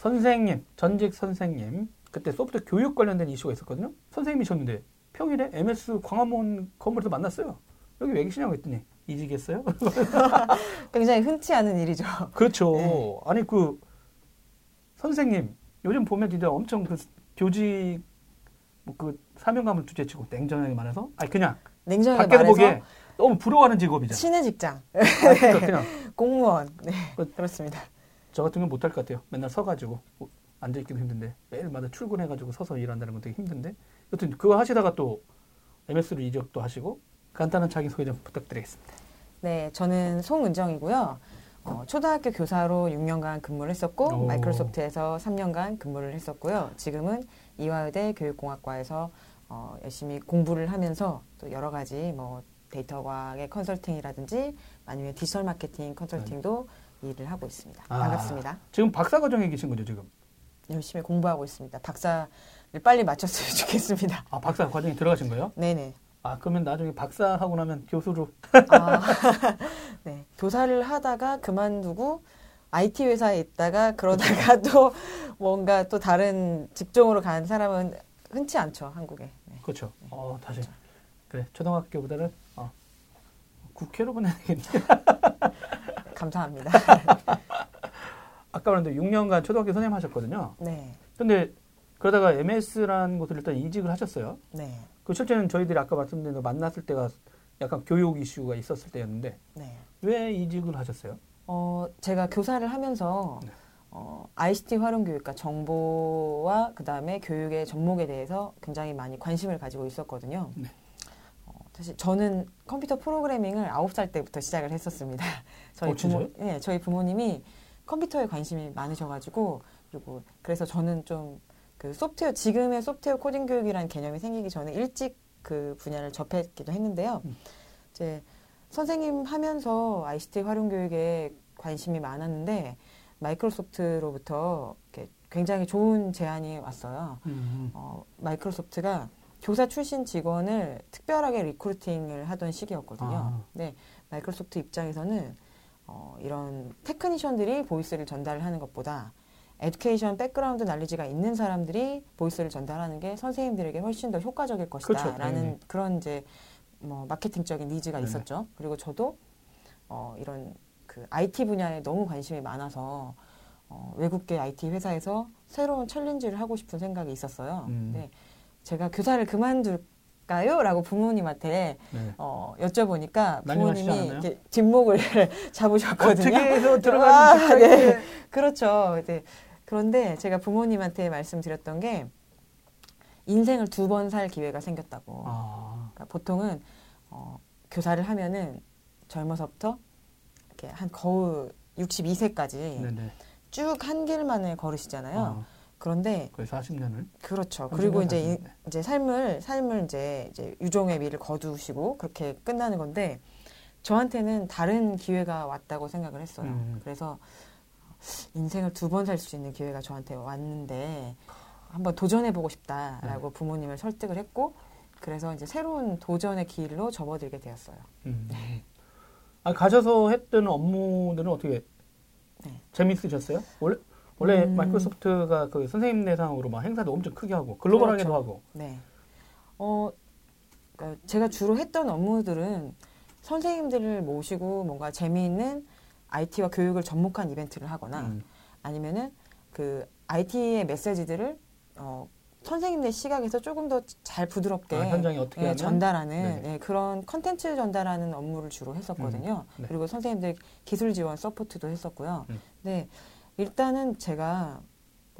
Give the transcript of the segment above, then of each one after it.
선생님, 전직 선생님, 그때 소프트 교육 관련된 이슈가 있었거든요. 선생님이셨는데 평일에 MS 광화문 건물에서 만났어요. 여기 왜 계시냐고 했더니 이직했어요? 굉장히 흔치 않은 일이죠. 그렇죠. 네. 아니 그 선생님 요즘 보면 진짜 엄청 그 교직 뭐 그 사명감을 두째치고 냉정하게 말해서 아니 그냥 냉정하게 밖에서 보기에 너무 부러워하는 직업이죠. 신의 직장. 아, 그냥 공무원. 네. 그렇습니다. 저 같은 건 못할 것 같아요. 맨날 서가지고 뭐, 앉아있기도 힘든데 매일마다 출근해가지고 서서 일한다는 건 되게 힘든데 여튼 그거 하시다가 또 MS로 이적도 하시고 간단한 자기소개 좀 부탁드리겠습니다. 네, 저는 송은정이고요. 초등학교 교사로 6년간 근무를 했었고 오. 마이크로소프트에서 3년간 근무를 했었고요. 지금은 이화여대 교육공학과에서 열심히 공부를 하면서 또 여러 가지 뭐 데이터 과학의 컨설팅이라든지 아니면 디지털 마케팅 컨설팅도 일을 하고 있습니다. 아, 반갑습니다. 지금 박사 과정에 계신 거죠, 지금? 열심히 공부하고 있습니다. 박사를 빨리 마쳤으면 좋겠습니다. 아, 박사 과정에 들어가신 거예요? 네네. 아, 그러면 나중에 박사하고 나면 교수로. 아, 네. 교사를 하다가 그만두고 IT 회사에 있다가 그러다가 또 뭔가 또 다른 직종으로 가는 사람은 흔치 않죠, 한국에. 네. 그렇죠. 네. 다시. 그렇죠. 그래, 초등학교보다는 국회로 보내야겠네요. 감사합니다. 아까 말했는데 6년간 초등학교 선생님 하셨거든요. 네. 근데 그러다가 MS라는 곳을 일단 이직을 하셨어요. 네. 그 실제는 저희들이 아까 말씀드린 대로 만났을 때가 약간 교육 이슈가 있었을 때였는데 네. 왜 이직을 하셨어요? 제가 교사를 하면서 네. ICT 활용 교육과 정보와 그다음에 교육의 접목에 대해서 굉장히 많이 관심을 가지고 있었거든요. 네. 사실 저는 컴퓨터 프로그래밍을 9살 때부터 시작을 했었습니다. 저희 부모님이 컴퓨터에 관심이 많으셔가지고 그리고 그래서 저는 좀 그 소프트웨어 지금의 소프트웨어 코딩 교육이라는 개념이 생기기 전에 일찍 그 분야를 접했기도 했는데요. 이제 선생님 하면서 ICT 활용 교육에 관심이 많았는데 마이크로소프트로부터 이렇게 굉장히 좋은 제안이 왔어요. 마이크로소프트가 교사 출신 직원을 특별하게 리크루팅을 하던 시기였거든요. 아. 네, 마이크로소프트 입장에서는 이런 테크니션들이 보이스를 전달하는 것보다 에듀케이션 백그라운드 날리지가 있는 사람들이 보이스를 전달하는 게 선생님들에게 훨씬 더 효과적일 것이다라는 그렇죠. 그런 이제 뭐 마케팅적인 니즈가 네네. 있었죠. 그리고 저도 이런 그 IT 분야에 너무 관심이 많아서 외국계 IT 회사에서 새로운 챌린지를 하고 싶은 생각이 있었어요. 네. 제가 교사를 그만둘까요? 라고 부모님한테 네. 여쭤보니까 부모님이 이렇게 뒷목을 잡으셨거든요. 어떻게 해서 들어가는지. 아, 네. 그렇죠. 네. 그런데 제가 부모님한테 말씀드렸던 게 인생을 2번 살 기회가 생겼다고. 아. 그러니까 보통은 교사를 하면은 젊어서부터 이렇게 한 거의 62세까지 네네. 쭉 한 길만을 걸으시잖아요. 아. 그런데 거의 40년을 그렇죠. 그리고 이제 삶을 이제 유종의 미를 거두시고 그렇게 끝나는 건데 저한테는 다른 기회가 왔다고 생각을 했어요. 그래서 인생을 2번 살 수 있는 기회가 저한테 왔는데 한번 도전해 보고 싶다라고 부모님을 설득을 했고 그래서 이제 새로운 도전의 길로 접어들게 되었어요. 아, 가셔서 했던 업무들은 어떻게 네. 재밌으셨어요? 원래 마이크로소프트가 그 선생님 대상으로 막 행사도 엄청 크게 하고 글로벌하게도 그렇죠. 하고. 네. 그러니까 제가 주로 했던 업무들은 선생님들을 모시고 뭔가 재미있는 IT와 교육을 접목한 이벤트를 하거나 아니면은 그 IT의 메시지들을 선생님들 시각에서 조금 더 잘 부드럽게 현장에 어떻게 예, 전달하는 예, 그런 컨텐츠 전달하는 업무를 주로 했었거든요. 네. 그리고 선생님들 기술 지원 서포트도 했었고요. 네. 일단은 제가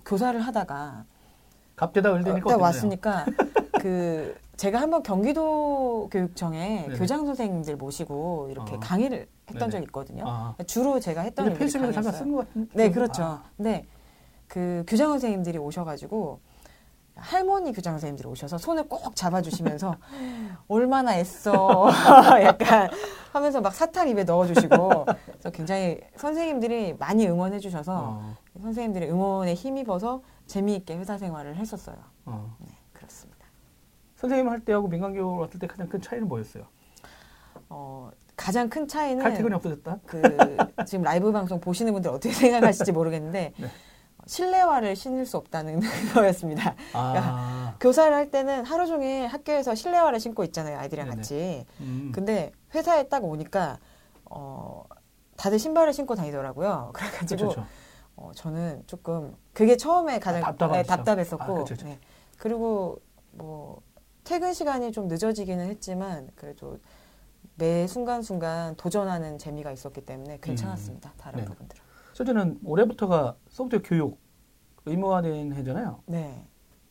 교사를 하다가 갑자기 을대니까 왔으니까 그 제가 한번 경기도 교육청에 네네. 교장 선생님들 모시고 이렇게 강의를 했던 네네. 적이 있거든요. 주로 제가 했던 일이 필수면을 잠깐 쓴 것 같은데. 네, 그렇죠. 근데 그 교장 선생님들이 오셔가지고 할머니 교장 선생님들이 오셔서 손을 꼭 잡아주시면서 얼마나 애써 약간 하면서 막 사탕 입에 넣어주시고 그래서 굉장히 선생님들이 많이 응원해주셔서 선생님들이 응원에 힘입어서 재미있게 회사 생활을 했었어요. 네, 그렇습니다. 선생님 할 때하고 민간교육 왔을 때 가장 큰 차이는 뭐였어요? 가장 큰 차이는 칼퇴근이 없어졌다? 지금 라이브 방송 보시는 분들 어떻게 생각하실지 모르겠는데 네. 실내화를 신을 수 없다는 거였습니다. 아. 그러니까 교사를 할 때는 하루 종일 학교에서 실내화를 신고 있잖아요. 아이들이랑 네네. 같이. 근데 회사에 딱 오니까 다들 신발을 신고 다니더라고요. 그래가지고 그쵸. 저는 조금 그게 처음에 가장 답답했었고 그쵸. 네. 그리고 뭐 퇴근 시간이 좀 늦어지기는 했지만 그래도 매 순간순간 도전하는 재미가 있었기 때문에 괜찮았습니다. 다른 네. 부분들은. 실제는 올해부터가 소프트웨어 교육 의무화된 해잖아요. 네.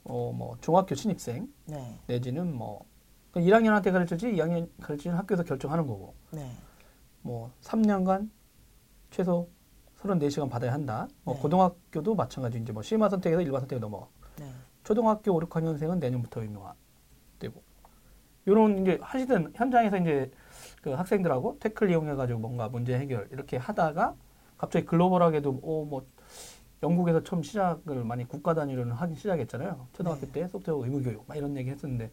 뭐 중학교 신입생 네. 내지는 뭐 1학년한테 가르칠지 2학년 가르치는 학교에서 결정하는 거고. 네. 뭐 3년간 최소 34시간 받아야 한다. 네. 고등학교도 마찬가지 이제 뭐 심화 선택에서 일반 선택에 넘어가. 네. 초등학교 5, 6학년생은 내년부터 의무화되고. 요런 이제 하시던 현장에서 이제 그 학생들하고 태클 이용해가지고 뭔가 문제 해결 이렇게 하다가 갑자기 글로벌하게도 뭐 영국에서 처음 시작을 많이 국가 단위로는 하기 시작했잖아요. 초등학교 네. 때 소프트웨어 의무교육 막 이런 얘기 했었는데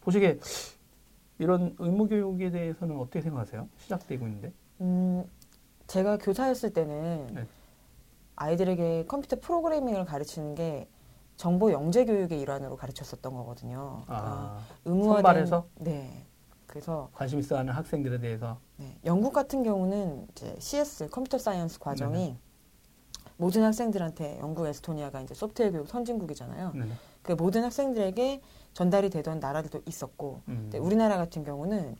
보시기에 이런 의무교육에 대해서는 어떻게 생각하세요? 시작되고 있는데. 제가 교사였을 때는 네. 아이들에게 컴퓨터 프로그래밍을 가르치는 게 정보 영재 교육의 일환으로 가르쳤었던 거거든요. 그러니까 의무화된, 선발해서? 네. 그래서 관심 있어하는 학생들에 대해서 네, 영국 같은 경우는 이제 CS 컴퓨터 사이언스 과정이 네네. 모든 학생들한테 영국, 에스토니아가 이제 소프트웨어 교육 선진국이잖아요. 네네. 그 모든 학생들에게 전달이 되던 나라들도 있었고, 근데 우리나라 같은 경우는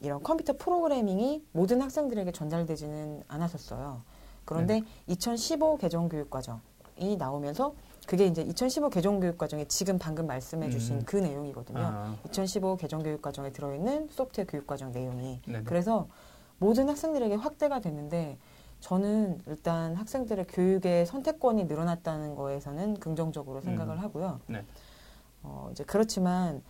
이런 컴퓨터 프로그래밍이 모든 학생들에게 전달되지는 않았었어요. 그런데 네네. 2015 개정 교육 과정이 나오면서. 그게 이제 2015 개정교육과정에 지금 방금 말씀해주신 그 내용이거든요. 2015 개정교육과정에 들어있는 소프트웨어 교육과정 내용이. 네네. 그래서 모든 학생들에게 확대가 됐는데 저는 일단 학생들의 교육의 선택권이 늘어났다는 거에서는 긍정적으로 생각을 하고요. 네. 이제 그렇지만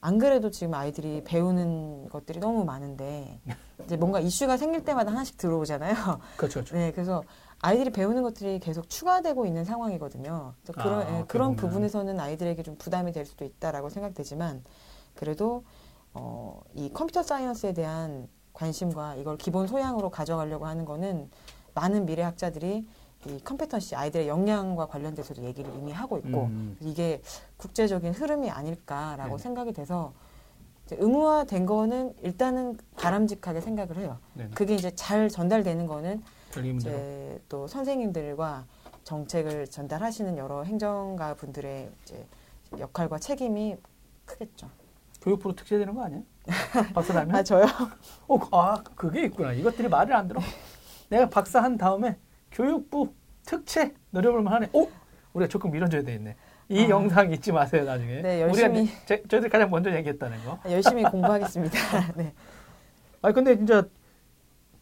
안 그래도 지금 아이들이 배우는 것들이 너무 많은데 이제 뭔가 이슈가 생길 때마다 하나씩 들어오잖아요. 그렇죠. 그렇죠. 네, 그래서 아이들이 배우는 것들이 계속 추가되고 있는 상황이거든요. 그런 부분에서는 아이들에게 좀 부담이 될 수도 있다라고 생각되지만 그래도 이 컴퓨터 사이언스에 대한 관심과 이걸 기본 소양으로 가져가려고 하는 거는 많은 미래 학자들이 이 컴페턴시 아이들의 역량과 관련돼서도 얘기를 이미 하고 있고 이게 국제적인 흐름이 아닐까라고 네. 생각이 돼서 의무화된 거는 일단은 바람직하게 생각을 해요. 네. 그게 이제 잘 전달되는 거는 이제 또 선생님들과 정책을 전달하시는 여러 행정가 분들의 이제 역할과 책임이 크겠죠. 교육부로 특혜되는 거 아니에요? 박사라면? 아 저요? 그게 있구나. 이것들이 말을 안 들어. 내가 박사 한 다음에 교육부 특채 노려볼만 하네. 우리가 조금 밀어줘야 되겠네. 이 영상 잊지 마세요 나중에. 네, 열심히. 우리가 저희들 가장 먼저 얘기했다는 거. 열심히 공부하겠습니다. 네. 아 근데 진짜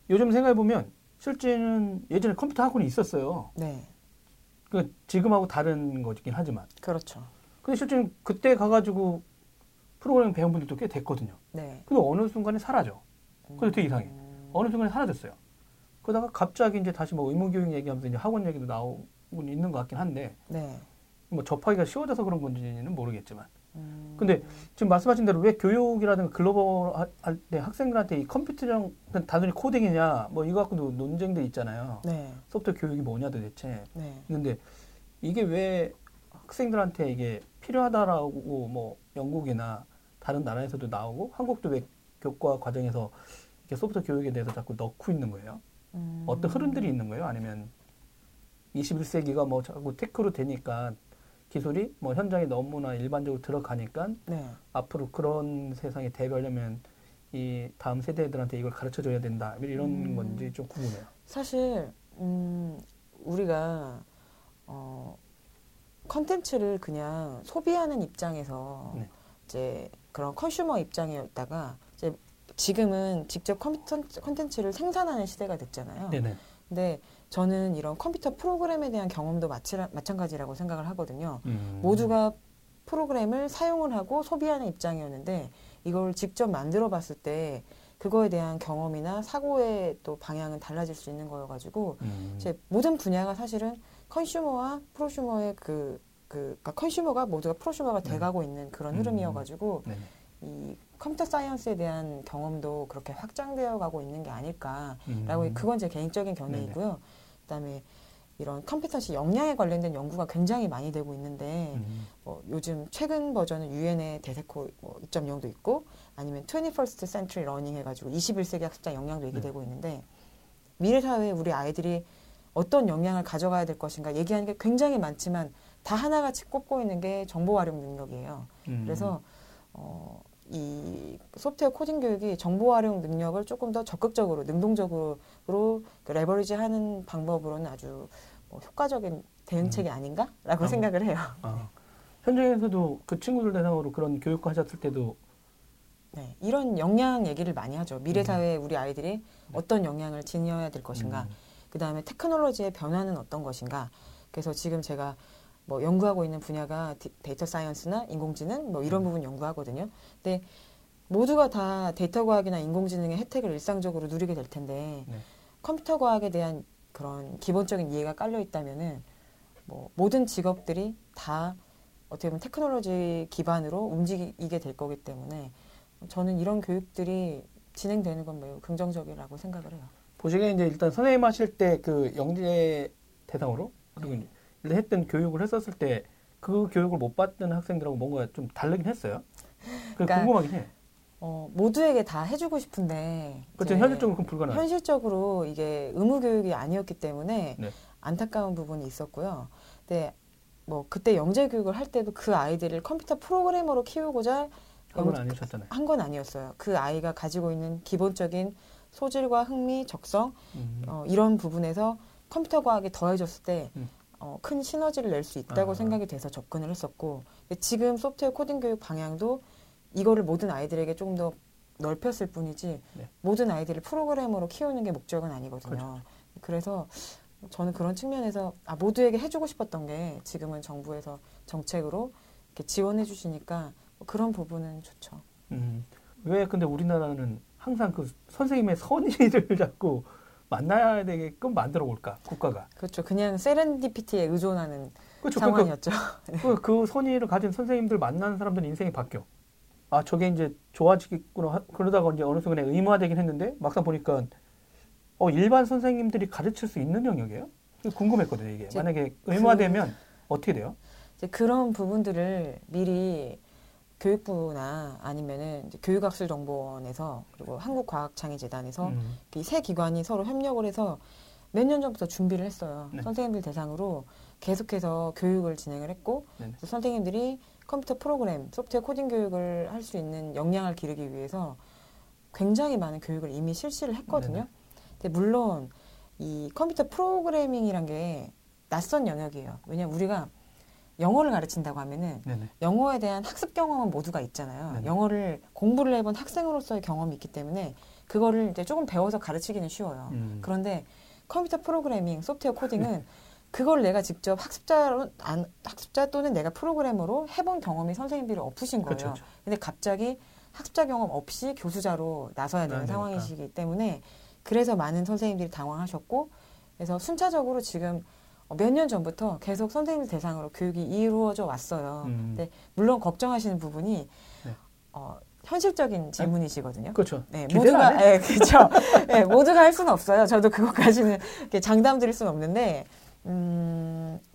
요즘 생각해 보면. 실제는 예전에 컴퓨터 학원이 있었어요. 네. 그러니까 지금하고 다른 거긴 하지만. 그렇죠. 근데 실제는 그때 가가지고 프로그래밍 배운 분들도 꽤 됐거든요. 네. 근데 어느 순간에 사라져. 그래서 되게 이상해. 어느 순간에 사라졌어요. 그러다가 갑자기 이제 다시 뭐 의무교육 얘기하면서 이제 학원 얘기도 나오고 있는 것 같긴 한데. 네. 뭐 접하기가 쉬워져서 그런 건지는 모르겠지만. 근데 지금 말씀하신 대로 왜 교육이라든가 글로벌 할 때 학생들한테 이 컴퓨터랑 단순히 코딩이냐 뭐 이거 갖고도 논쟁도 있잖아요. 네. 소프트웨어 교육이 뭐냐 도대체. 네. 근데 이게 왜 학생들한테 이게 필요하다라고 뭐 영국이나 다른 나라에서도 나오고 한국도 왜 교과 과정에서 이렇게 소프트웨어 교육에 대해서 자꾸 넣고 있는 거예요? 어떤 흐름들이 있는 거예요? 아니면 21세기가 뭐 자꾸 테크로 되니까 기술이 뭐 현장에 너무나 일반적으로 들어가니까 네. 앞으로 그런 세상에 대비하려면 이 다음 세대들한테 이걸 가르쳐줘야 된다 이런 건지 좀 궁금해요. 사실 우리가 컨텐츠를 그냥 소비하는 입장에서 네. 이제 그런 컨슈머 입장이었다가 이제 지금은 직접 컴퓨터 컨텐츠를 생산하는 시대가 됐잖아요. 네네. 근데 저는 이런 컴퓨터 프로그램에 대한 경험도 마찬가지라고 생각을 하거든요. 모두가 프로그램을 사용을 하고 소비하는 입장이었는데 이걸 직접 만들어 봤을 때 그거에 대한 경험이나 사고의 또 방향은 달라질 수 있는 거여가지고 이제 모든 분야가 사실은 컨슈머와 프로슈머의 그러니까 컨슈머가 모두가 프로슈머가 돼가고 있는 그런 흐름이어가지고 네. 이 컴퓨터 사이언스에 대한 경험도 그렇게 확장되어 가고 있는 게 아닐까라고 그건 제 개인적인 견해이고요. 네네. 그다음에 이런 컴퓨터식 역량에 관련된 연구가 굉장히 많이 되고 있는데 뭐 요즘 최근 버전은 UN의 데세코 뭐 2.0도 있고 아니면 21st century learning 해가지고 21세기 학습자 역량도 얘기되고 있는데 미래 사회에 우리 아이들이 어떤 역량을 가져가야 될 것인가 얘기하는 게 굉장히 많지만 다 하나같이 꼽고 있는 게 정보 활용 능력이에요. 그래서 이 소프트웨어 코딩 교육이 정보 활용 능력을 조금 더 적극적으로 능동적으로 레버리지하는 방법으로는 아주 효과적인 대응책이 아닌가라고 생각을 해요. 현장에서도 그 친구들 대상으로 그런 교육과 하셨을 때도 네, 이런 역량 얘기를 많이 하죠. 미래 사회에 우리 아이들이 어떤 역량을 지녀야 될 것인가, 그 다음에 테크놀로지의 변화는 어떤 것인가. 그래서 지금 제가 뭐 연구하고 있는 분야가 데이터 사이언스나 인공지능 뭐 이런 부분 연구하거든요. 근데 모두가 다 데이터 과학이나 인공지능의 혜택을 일상적으로 누리게 될 텐데 컴퓨터 과학에 대한 그런 기본적인 이해가 깔려 있다면은 뭐 모든 직업들이 다 어떻게 보면 테크놀로지 기반으로 움직이게 될 거기 때문에 저는 이런 교육들이 진행되는 건 매우 긍정적이라고 생각을 해요. 보시기에 이제 일단 선생님 하실 때 그 영재 대상으로 네. 했던 교육을 했었을 때 그 교육을 못 받던 학생들하고 뭔가 좀 다르긴 했어요. 그러니까 궁금하긴 해. 모두에게 다 해주고 싶은데 그렇죠. 현실적으로 그건 불가능해요. 현실적으로 이게 의무 교육이 아니었기 때문에 네. 안타까운 부분이 있었고요. 근데 뭐 그때 영재 교육을 할 때도 그 아이들을 컴퓨터 프로그래머로 키우고자 한 건 아니셨잖아요. 한 건 아니었어요. 그 아이가 가지고 있는 기본적인 소질과 흥미, 적성 이런 부분에서 컴퓨터 과학이 더해졌을 때 큰 시너지를 낼 수 있다고 생각이 돼서 접근을 했었고 지금 소프트웨어 코딩 교육 방향도 이거를 모든 아이들에게 조금 더 넓혔을 뿐이지 네. 모든 아이들을 프로그래머로 키우는 게 목적은 아니거든요. 그렇죠. 그래서 저는 그런 측면에서 모두에게 해주고 싶었던 게 지금은 정부에서 정책으로 이렇게 지원해 주시니까 그런 부분은 좋죠. 왜 근데 우리나라는 항상 그 선생님의 선의를 자꾸 만나야 되게끔 만들어 올까 국가가. 그렇죠. 그냥 세렌디피티에 의존하는 그렇죠. 상황이었죠. 그러니까, 그 선의를 가진 선생님들 만나는 사람들은 인생이 바뀌어. 아 저게 이제 좋아지겠구나. 그러다가 이제 어느 순간에 의무화되긴 했는데 막상 보니까 일반 선생님들이 가르칠 수 있는 영역이에요? 궁금했거든요. 이게 만약에 의무화되면 어떻게 돼요? 이제 그런 부분들을 미리 교육부나 아니면은 교육학술정보원에서 그리고 한국과학창의재단에서 이 세 기관이 서로 협력을 해서 몇 년 전부터 준비를 했어요. 네. 선생님들 대상으로 계속해서 교육을 진행을 했고 그래서 선생님들이 컴퓨터 프로그램, 소프트웨어 코딩 교육을 할 수 있는 역량을 기르기 위해서 굉장히 많은 교육을 이미 실시를 했거든요. 근데 물론 이 컴퓨터 프로그래밍이란 게 낯선 영역이에요. 왜냐하면 우리가 영어를 가르친다고 하면은 영어에 대한 학습 경험은 모두가 있잖아요. 영어를 공부를 해본 학생으로서의 경험이 있기 때문에 그거를 이제 조금 배워서 가르치기는 쉬워요. 그런데 컴퓨터 프로그래밍, 소프트웨어 코딩은 그걸 내가 직접 학습자 또는 내가 프로그래머로 해본 경험이 선생님들이 없으신 거예요. 그렇죠. 근데 갑자기 학습자 경험 없이 교수자로 나서야 되는 상황이시기 때문에 그래서 많은 선생님들이 당황하셨고 그래서 순차적으로 지금 몇 년 전부터 계속 선생님 대상으로 교육이 이루어져 왔어요. 근데 물론 걱정하시는 부분이 현실적인 질문이시거든요. 그렇죠. 네, 모두가 그렇죠. 네, 모두가 할 수는 없어요. 저도 그것까지는 장담드릴 수는 없는데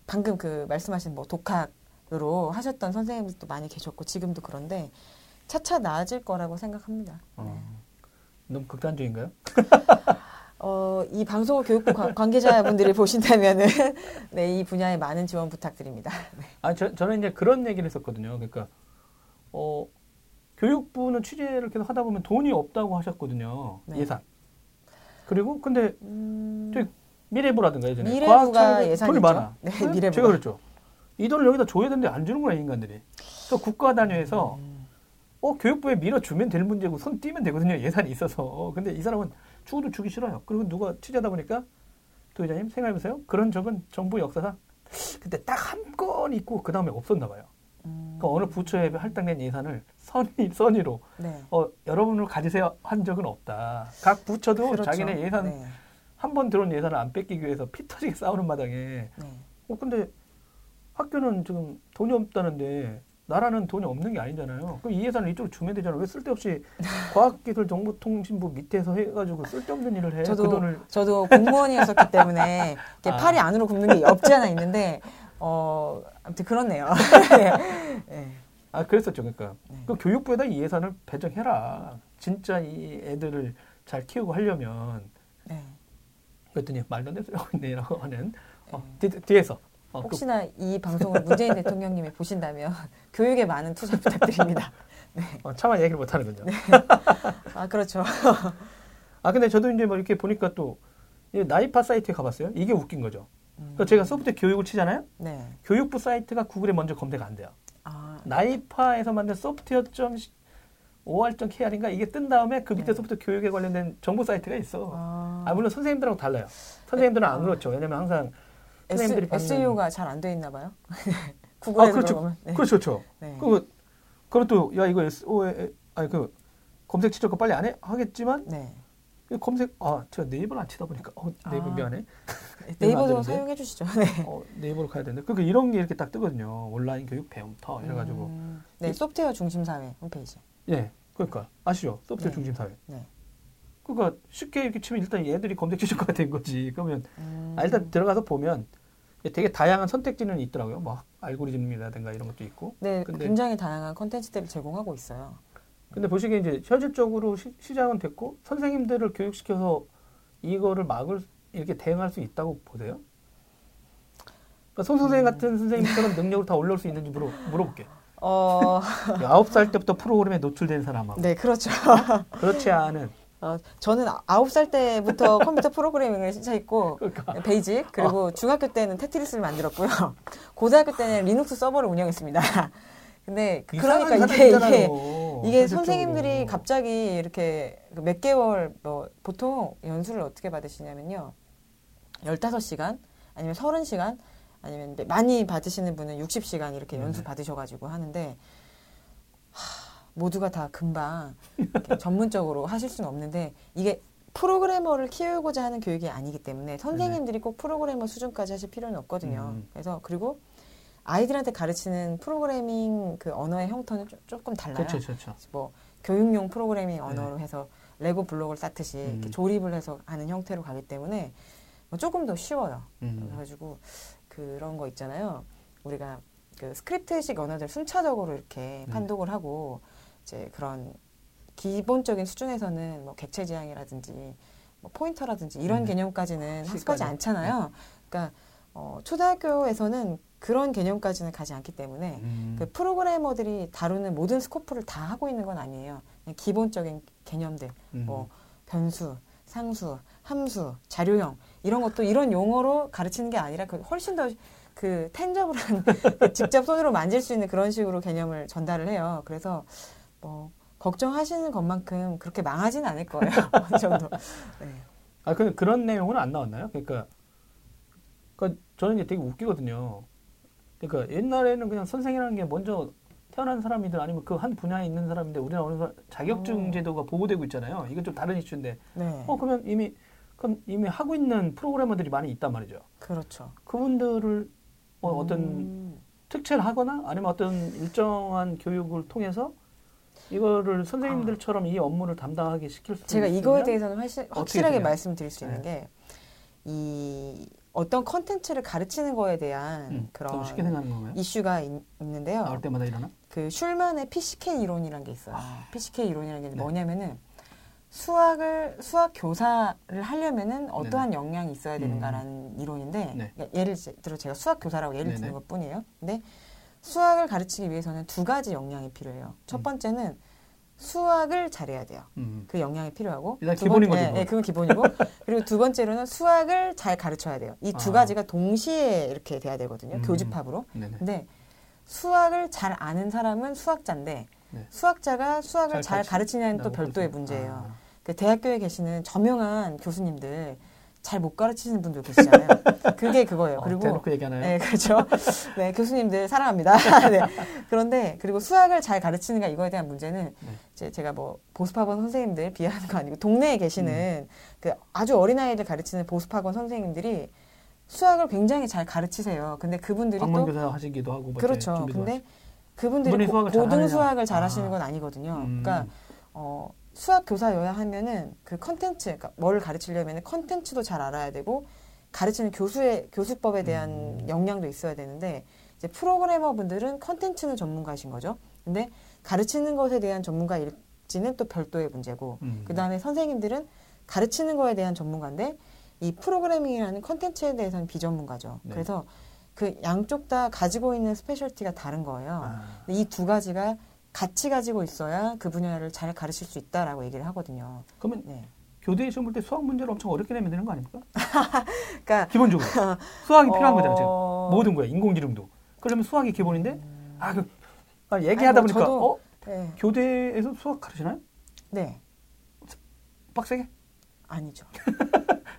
방금 그 말씀하신 뭐 독학으로 하셨던 선생님들도 많이 계셨고 지금도 그런데 차차 나아질 거라고 생각합니다. 너무 극단적인가요? 이 방송을 교육부 관계자분들이 보신다면은 네, 이 분야에 많은 지원 부탁드립니다. 네. 저는 이제 그런 얘기를 했었거든요. 그러니까 교육부는 취재를 계속 하다 보면 돈이 없다고 하셨거든요. 네. 예산. 그리고 근데 미래부라든가 예전에 미래부가 예산이 돈이 많아. 네, 미래부. 제가 그랬죠. 이 돈을 여기다 줘야 되는데 안 주는구나 이 인간들이. 그래서 국가 단위에서 교육부에 밀어주면 될 문제고 손 떼면 되거든요. 예산이 있어서. 근데 이 사람은 주고도 주기 싫어요. 그리고 누가 취재하다 보니까 도의장님 생각해보세요. 그런 적은 정부 역사상 그때 딱 한 건 있고 그 다음에 없었나 봐요. 그러니까 어느 부처에 할당된 예산을 선의로 네. 여러분으로 가지세요 한 적은 없다. 각 부처도 그렇죠. 자기네 예산 네. 한 번 들어온 예산을 안 뺏기기 위해서 피 터지게 싸우는 마당에 근데 학교는 지금 돈이 없다는데 나라는 돈이 없는 게 아니잖아요. 그럼 이 예산을 이쪽으로 주면 되잖아. 왜 쓸데없이 과학기술정보통신부 밑에서 해가지고 쓸데없는 일을 해? 그 돈을. 저도 공무원이었었기 때문에 이렇게 팔이 안으로 굽는 게 없지 않아 있는데, 아무튼 그렇네요. 네. 네. 아, 그랬었죠. 그러니까. 네. 그 교육부에다 이 예산을 배정해라. 진짜 이 애들을 잘 키우고 하려면. 네. 그랬더니 말도 안 돼서 라고 하는. 뒤에서. 혹시나 이 방송을 문재인 대통령님이 보신다면 교육에 많은 투자 부탁드립니다. 네. 차마 얘기를 못 하는군요. 네. 아, 그렇죠. 아, 근데 저도 이제 뭐 이렇게 보니까 또 나이파 사이트에 가봤어요. 이게 웃긴 거죠. 그러니까 제가 소프트 교육을 치잖아요. 네. 교육부 사이트가 구글에 먼저 검색이 안 돼요. 아, 나이파에서 만든 software.or.kr인가 이게 뜬 다음에 그 밑에 소프트 교육에 관련된 정보 사이트가 있어. 아, 물론 선생님들하고 달라요. 선생님들은 안 그렇죠. 왜냐면 항상 SEO가 잘 안 돼 있나 봐요. 구글에 들어가면. 네. 그렇죠. 네. 그럼 또 야 이거 SEO 아니 그 검색 치적 거 빨리 안 해 하겠지만. 네. 검색 제가 네이버를 안 치다 보니까 네이버 미안해. 네이버도 사용해 주시죠. 네. 네이버로 가야 되는데. 그러니까 이런 게 이렇게 딱 뜨거든요. 온라인 교육 배움터 이래가지고. 네, 소프트웨어 중심 사회 홈페이지. 예, 그러니까 아시죠? 소프트웨어 중심 사회. 네. 그러니까 쉽게 이렇게 치면 일단 얘들이 검색 지수가 된 거지. 그러면 일단 들어가서 보면 되게 다양한 선택지는 있더라고요. 뭐 알고리즘이라든가 이런 것도 있고. 네, 근데 굉장히 다양한 콘텐츠들을 제공하고 있어요. 근데 보시기에 이제 현실적으로 시작은 됐고 선생님들을 교육시켜서 이거를 막을 이렇게 대응할 수 있다고 보세요? 그러니까 송 선생님 같은 선생님처럼 능력을 다 올려올 수 있는지 물어볼게요. 9살 때부터 프로그램에 노출된 사람하고. 네, 그렇죠. 그렇지 않은. 저는 9살 때부터 컴퓨터 프로그래밍을 시작했고, 그러니까. 베이즈, 그리고 중학교 때는 테트리스를 만들었고요. 고등학교 때는 리눅스 서버를 운영했습니다. 근데, 그러니까 이게 선생님들이 갑자기 이렇게 몇 개월, 보통 연수를 어떻게 받으시냐면요. 15시간, 아니면 30시간, 아니면 많이 받으시는 분은 60시간 이렇게 연수 받으셔가지고 하는데, 모두가 다 금방 전문적으로 하실 수는 없는데 이게 프로그래머를 키우고자 하는 교육이 아니기 때문에 선생님들이 꼭 프로그래머 수준까지 하실 필요는 없거든요. 그래서 그리고 아이들한테 가르치는 프로그래밍 그 언어의 형태는 조금 달라요. 그렇죠. 뭐 교육용 프로그래밍 언어로 해서 레고 블록을 쌓듯이 이렇게 조립을 해서 하는 형태로 가기 때문에 뭐 조금 더 쉬워요. 그래가지고 그런 거 있잖아요. 우리가 그 스크립트식 언어들 순차적으로 이렇게 판독을 하고 이제 그런 기본적인 수준에서는 뭐 객체 지향이라든지 뭐 포인터라든지 이런 개념까지는 학습하지 않잖아요. 그러니까 초등학교에서는 그런 개념까지는 가지 않기 때문에 그 프로그래머들이 다루는 모든 스코프를 다 하고 있는 건 아니에요. 그냥 기본적인 개념들, 뭐 변수, 상수, 함수, 자료형 이런 것도 이런 용어로 가르치는 게 아니라 그 훨씬 더 그 텐저블한 직접 손으로 만질 수 있는 그런 식으로 개념을 전달을 해요. 그래서 뭐 걱정하시는 것만큼 그렇게 망하진 않을 거예요. 어느 정도. 네. 아, 근데 그런 내용은 안 나왔나요? 그러니까 저는 이제 되게 웃기거든요. 그러니까 옛날에는 그냥 선생이라는 게 먼저 태어난 사람이든 아니면 그 한 분야에 있는 사람인데 우리나라 오늘 자격증 제도가 보호되고 있잖아요. 이건 좀 다른 이슈인데. 네. 그러면 이미 하고 있는 프로그래머들이 많이 있단 말이죠. 그렇죠. 그분들을 어떤 특채를 하거나 아니면 어떤 일정한 교육을 통해서 이거를 선생님들처럼 이 업무를 담당하게 시킬 수 있는 제가 이거에 대해서는 확실하게 말씀드릴 수 있는 게 이 어떤 컨텐츠를 가르치는 거에 대한 그런 이슈가 있는데요. 나올 때마다 일어나? 그 슐만의 PCK 이론이라는 게 있어요. PCK 이론이라는 게 뭐냐면은 수학 교사를 하려면은 어떠한 역량이 있어야 되는가라는 이론인데, 네. 그러니까 예를 들어 제가 수학 교사라고 예를 드는 것 뿐이에요. 근데 수학을 가르치기 위해서는 두 가지 역량이 필요해요. 첫 번째는 수학을 잘해야 돼요. 그 역량이 필요하고. 일단 기본인 거죠. 네, 그건 기본이고. 그리고 두 번째로는 수학을 잘 가르쳐야 돼요. 이 두 가지가 동시에 이렇게 돼야 되거든요. 교집합으로. 근데 수학을 잘 아는 사람은 수학자인데, 네. 수학자가 수학을 잘 가르치냐는 또 별도의 문제예요. 그 대학교에 계시는 저명한 교수님들 잘 못 가르치시는 분들 계시잖아요. 그게 그거예요. 그리고 대놓고 얘기하나요? 네, 그렇죠. 네, 교수님들 사랑합니다. 네. 그런데 그리고 수학을 잘 가르치는가 이거에 대한 문제는 이제 제가 뭐 보습학원 선생님들 비하하는 거 아니고 동네에 계시는 그 아주 어린 아이들 가르치는 보습학원 선생님들이 수학을 굉장히 잘 가르치세요. 근데 그분들이 또 방문교사 하시기도 하고 그렇죠. 근데 그분들이 고등 수학을 잘하시는 건 아니거든요. 그러니까 수학 교사여야 하면은 그 컨텐츠, 그러니까 뭘 가르치려면은 컨텐츠도 잘 알아야 되고 가르치는 교수법에 대한 역량도 있어야 되는데 이제 프로그래머 분들은 컨텐츠는 전문가이신 거죠. 근데 가르치는 것에 대한 전문가일지는 또 별도의 문제고 그 다음에 선생님들은 가르치는 거에 대한 전문가인데 이 프로그래밍이라는 컨텐츠에 대해서는 비전문가죠. 네. 그래서 그 양쪽 다 가지고 있는 스페셜티가 다른 거예요. 근데 이 두 가지가 같이 가지고 있어야 그 분야를 잘 가르칠 수 있다라고 얘기를 하거든요. 그러면 네. 교대에 시험 볼 때 수학 문제를 엄청 어렵게 내면 되는 거 아닙니까? 그러니까 기본적으로 수학이 필요한 거잖아요. 지금. 모든 거야. 인공지능도. 그러면 수학이 기본인데 얘기하다 보니까 저도, 네. 교대에서 수학 가르치나요? 네. 빡세게? 아니죠.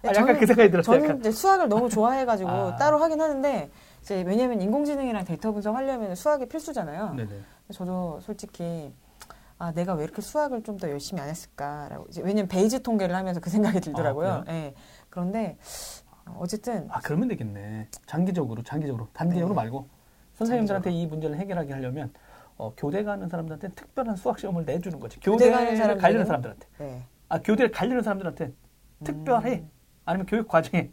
약간 그 생각이 들었어요. 저는 이제 수학을 너무 좋아해가지고 따로 하긴 하는데 이제 왜냐하면 인공지능이랑 데이터 분석하려면 수학이 필수잖아요. 네네. 저도 솔직히 내가 왜 이렇게 수학을 좀 더 열심히 안 했을까라고 이제 왜냐면 베이즈 통계를 하면서 그 생각이 들더라고요. 예. 네. 그런데 어쨌든 그러면 되겠네. 장기적으로 단기적으로 네. 말고 선생님들한테 이 문제를 해결하게 하려면 교대 가는 사람들한테 특별한 수학 시험을 내주는 거지. 교대 가는 사람들한테. 네. 교대를 가려는 사람들한테 특별히 아니면 교육 과정에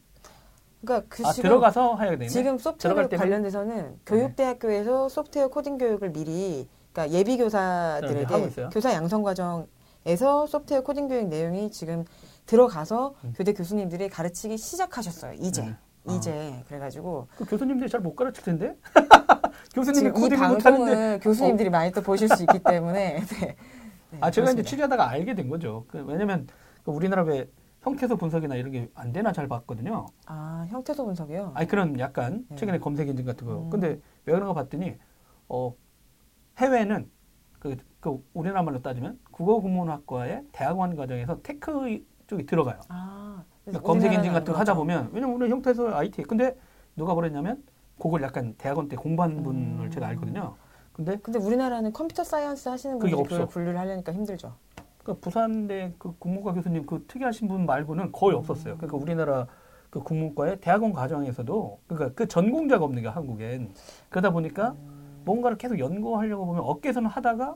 그러니까 들어가서 해야 되겠네. 지금 소프트웨어 관련돼서는 교육대학교에서 소프트웨어 코딩 교육을 미리 그러니까 예비 교사들에게 교사 양성 과정에서 소프트웨어 코딩 교육 내용이 지금 들어가서 교대 교수님들이 가르치기 시작하셨어요. 이제 그래가지고 그 교수님들이 잘 못 가르칠 텐데 교수님이 코딩을 못하는데 교수님들이 많이 또 보실 수 있기 때문에 네. 네, 제가 그렇습니다. 이제 취재하다가 알게 된 거죠. 왜냐면 우리나라 왜 형태소 분석이나 이런 게 안 되나 잘 봤거든요. 형태소 분석이요? 그런 약간 최근에 검색 인증 같은 거. 근데 왜 그런가 봤더니 해외는 그 우리나라 말로 따지면 국어국문학과의 대학원 과정에서 테크 쪽이 들어가요. 그러니까 검색 인증 같은 거 하다 보면 왜냐면 우리 형태소 IT. 근데 누가 그랬냐면 그걸 약간 대학원 때 공부한 분을 제가 알거든요. 근데 우리나라는 컴퓨터 사이언스 하시는 분들이 그걸 분류를 하려니까 힘들죠. 그러니까 부산대 그 국문과 교수님 그 특이하신 분 말고는 거의 없었어요. 그러니까 우리나라 그 국문과의 대학원 과정에서도 그러니까 그 전공자가 없는 게 한국엔 그러다 보니까 뭔가를 계속 연구하려고 보면 업계에서는 하다가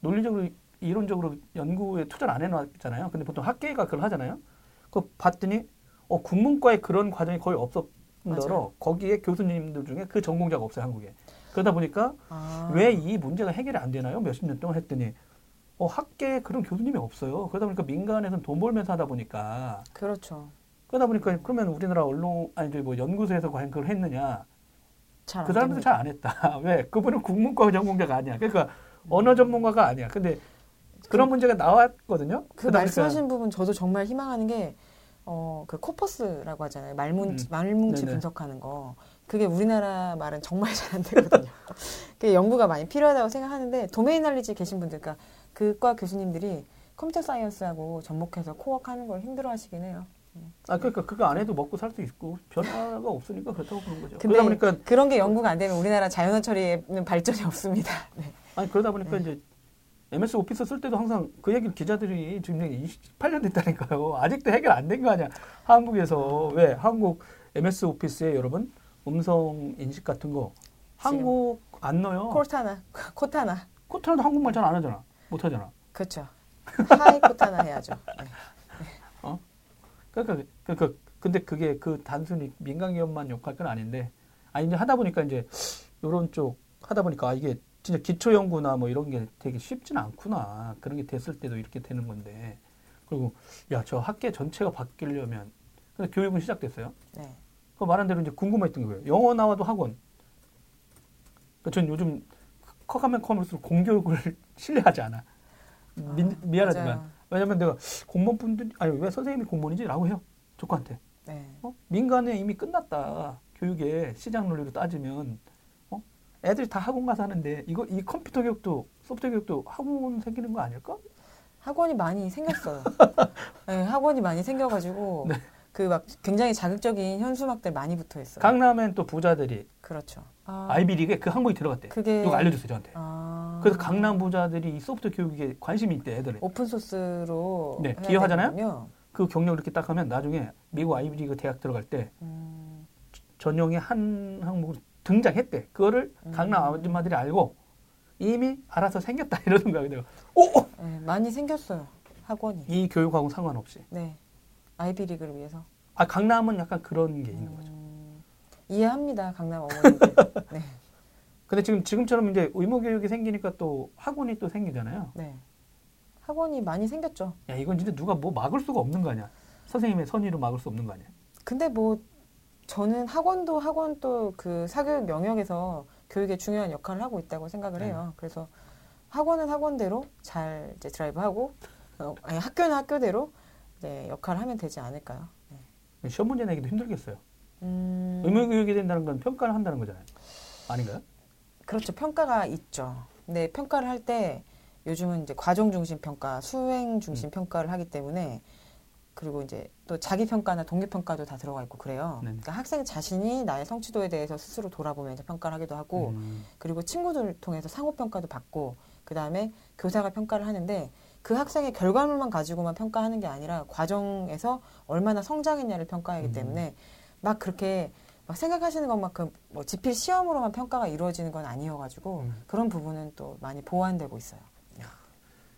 논리적으로 이론적으로 연구에 투자를 안 해놨잖아요. 근데 보통 학계가 그걸 하잖아요. 그 봤더니 국문과에 그런 과정이 거의 없었더러 거기에 교수님들 중에 그 전공자가 없어요 한국에. 그러다 보니까 왜 이 문제가 해결이 안 되나요? 몇십 년 동안 했더니 학계에 그런 교수님이 없어요. 그러다 보니까 민간에서는 돈 벌면서 하다 보니까 그렇죠. 그러다 보니까 그러면 우리나라 언론 연구소에서 과연 그걸 했느냐? 그 사람도 잘 안 했다. 왜? 그분은 국문과 전공자가 아니야. 그러니까 언어 전문가가 아니야. 근데 그런 문제가 나왔거든요. 그 말씀하신 부분 저도 정말 희망하는 게 그 코퍼스라고 하잖아요. 말뭉치 분석하는 거. 그게 우리나라 말은 정말 잘 안 되거든요. 그게 연구가 많이 필요하다고 생각하는데 도메인 알리지 계신 분들, 그러니까 그과 교수님들이 컴퓨터 사이언스하고 접목해서 코어하는 걸 힘들어하시긴 해요. 그러니까 그거 안 해도 먹고 살 수 있고 변화가 없으니까 그렇다고 보는 거죠. 근데 그러다 보니까 그런 게 연구가 안 되면 우리나라 자연어 처리에는 발전이 없습니다. 네. 그러다 보니까 이제 MS 오피스 쓸 때도 항상 그 얘기를 기자들이 지금 28년 됐다니까요. 아직도 해결 안 된 거 아니야. 한국에서 왜 한국 MS 오피스에 여러분 음성 인식 같은 거 한국 안 넣어요. 코타나도 한국말 잘 안 하잖아. 못 하잖아. 그렇죠. 하이 코타나 해야죠. 네. 네. 근데 그게 그 단순히 민간 기업만 욕할 건 아닌데 이제 하다 보니까 이제 이런 쪽 하다 보니까 이게 진짜 기초 연구나 뭐 이런 게 되게 쉽진 않구나. 그런 게 됐을 때도 이렇게 되는 건데. 그리고 저 학계 전체가 바뀌려면 교육은 시작됐어요. 네. 그 말한 대로 이제 궁금했던 게 뭐예요? 영어 나와도 학원. 전 요즘 커가면 커물수록 공교육을 신뢰하지 않아. 미안하지만. 맞아요. 왜냐면 내가 공무원분들이, 왜 선생님이 공무원이지? 라고 해요. 조카한테. 네. 민간에 이미 끝났다. 교육에 시장 논리로 따지면. 애들이 다 학원 가서 하는데, 이 컴퓨터 교육도, 소프트 교육도 학원 생기는 거 아닐까? 학원이 많이 생겼어요. 네, 학원이 많이 생겨가지고. 네. 굉장히 자극적인 현수막들 많이 붙어 있어요. 강남엔 또 부자들이. 그렇죠. 아이비리그에 그 항목이 들어갔대. 그게. 누가 알려줬어요, 저한테. 그래서 강남 부자들이 이 소프트 교육에 관심이 있대, 애들이. 오픈소스로. 네, 기여하잖아요? 되는군요. 그 경력 이렇게 딱 하면 나중에 미국 아이비리그 대학 들어갈 때 전형의 한 항목으로 등장했대. 그거를 강남 아줌마들이 알고 이미 알아서 생겼다 이러는 거야. 내가 오! 네, 많이 생겼어요. 학원이. 이 교육하고 상관없이. 네. 아이비리그를 위해서. 아, 강남은 약간 그런 게 있는 거죠. 이해합니다. 강남 어머니들. 네. 근데 지금처럼 이제 의무 교육이 생기니까 또 학원이 또 생기잖아요. 네. 학원이 많이 생겼죠. 야, 이건 진짜 누가 뭐 막을 수가 없는 거 아니야. 선생님의 선의로 막을 수 없는 거 아니야. 근데 뭐 저는 학원도 학원 또 그 사교육 영역에서 교육의 중요한 역할을 하고 있다고 생각을 해요. 그래서 학원은 학원대로 잘 이제 드라이브하고 아니, 학교는 학교대로 이제 역할을 하면 되지 않을까요? 네. 시험 문제 내기도 힘들겠어요. 의무 교육이 된다는 건 평가를 한다는 거잖아요. 아닌가요? 그렇죠. 평가가 있죠. 근데 평가를 할 때 요즘은 이제 과정 중심 평가, 수행 중심 평가를 하기 때문에 그리고 이제 또 자기 평가나 동기 평가도 다 들어가 있고 그래요. 네네. 그러니까 학생 자신이 나의 성취도에 대해서 스스로 돌아보면서 평가를 하기도 하고 그리고 친구들을 통해서 상호 평가도 받고 그 다음에 교사가 평가를 하는데 그 학생의 결과물만 가지고만 평가하는 게 아니라 과정에서 얼마나 성장했냐를 평가하기 때문에 막 그렇게 막 생각하시는 것만큼 뭐 지필 시험으로만 평가가 이루어지는 건 아니어가지고 그런 부분은 또 많이 보완되고 있어요.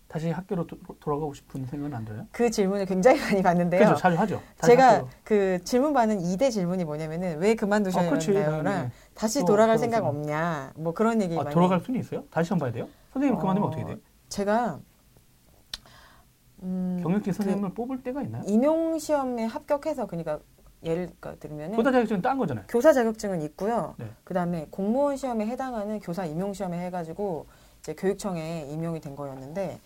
다시 학교로 돌아가고 싶은 생각은 안 들어요? 그 질문을 굉장히 많이 받는데요. 그렇죠. 잘 하죠. 제가 학교로. 그 질문 받는 2대 질문이 뭐냐면은 왜 그만두셔야 되나요? 네. 다시 돌아갈 생각 없냐. 뭐 그런 얘기 많이. 돌아갈 수는 있어요? 다시 시험 봐야 돼요? 선생님 그만두면 어떻게 돼요? 제가 경력직 선생님을 뽑을 때가 있나요? 임용시험에 합격해서 그러니까 예를 들면 교사 자격증은 딴 거잖아요. 교사 자격증은 있고요. 네. 그다음에 공무원 시험에 해당하는 교사 임용 시험에 해가지고 이제 교육청에 임용이 된 거였는데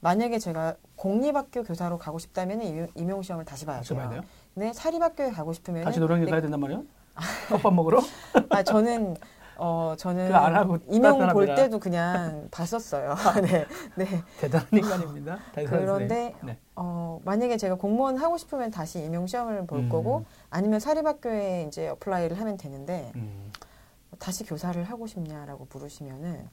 만약에 제가 공립학교 교사로 가고 싶다면 임용 시험을 다시 봐야 돼요. 근데 사립학교에 가고 싶으면 다시 노량진 가야 된단 말이에요? 컵밥 먹으러? 아 저는 임용 볼 때도 그냥 봤었어요. 네, 네. 대단한 인간입니다. 그런데 네. 만약에 제가 공무원 하고 싶으면 다시 임용 시험을 볼 거고 아니면 사립학교에 이제 어플라이를 하면 되는데 다시 교사를 하고 싶냐라고 물으시면은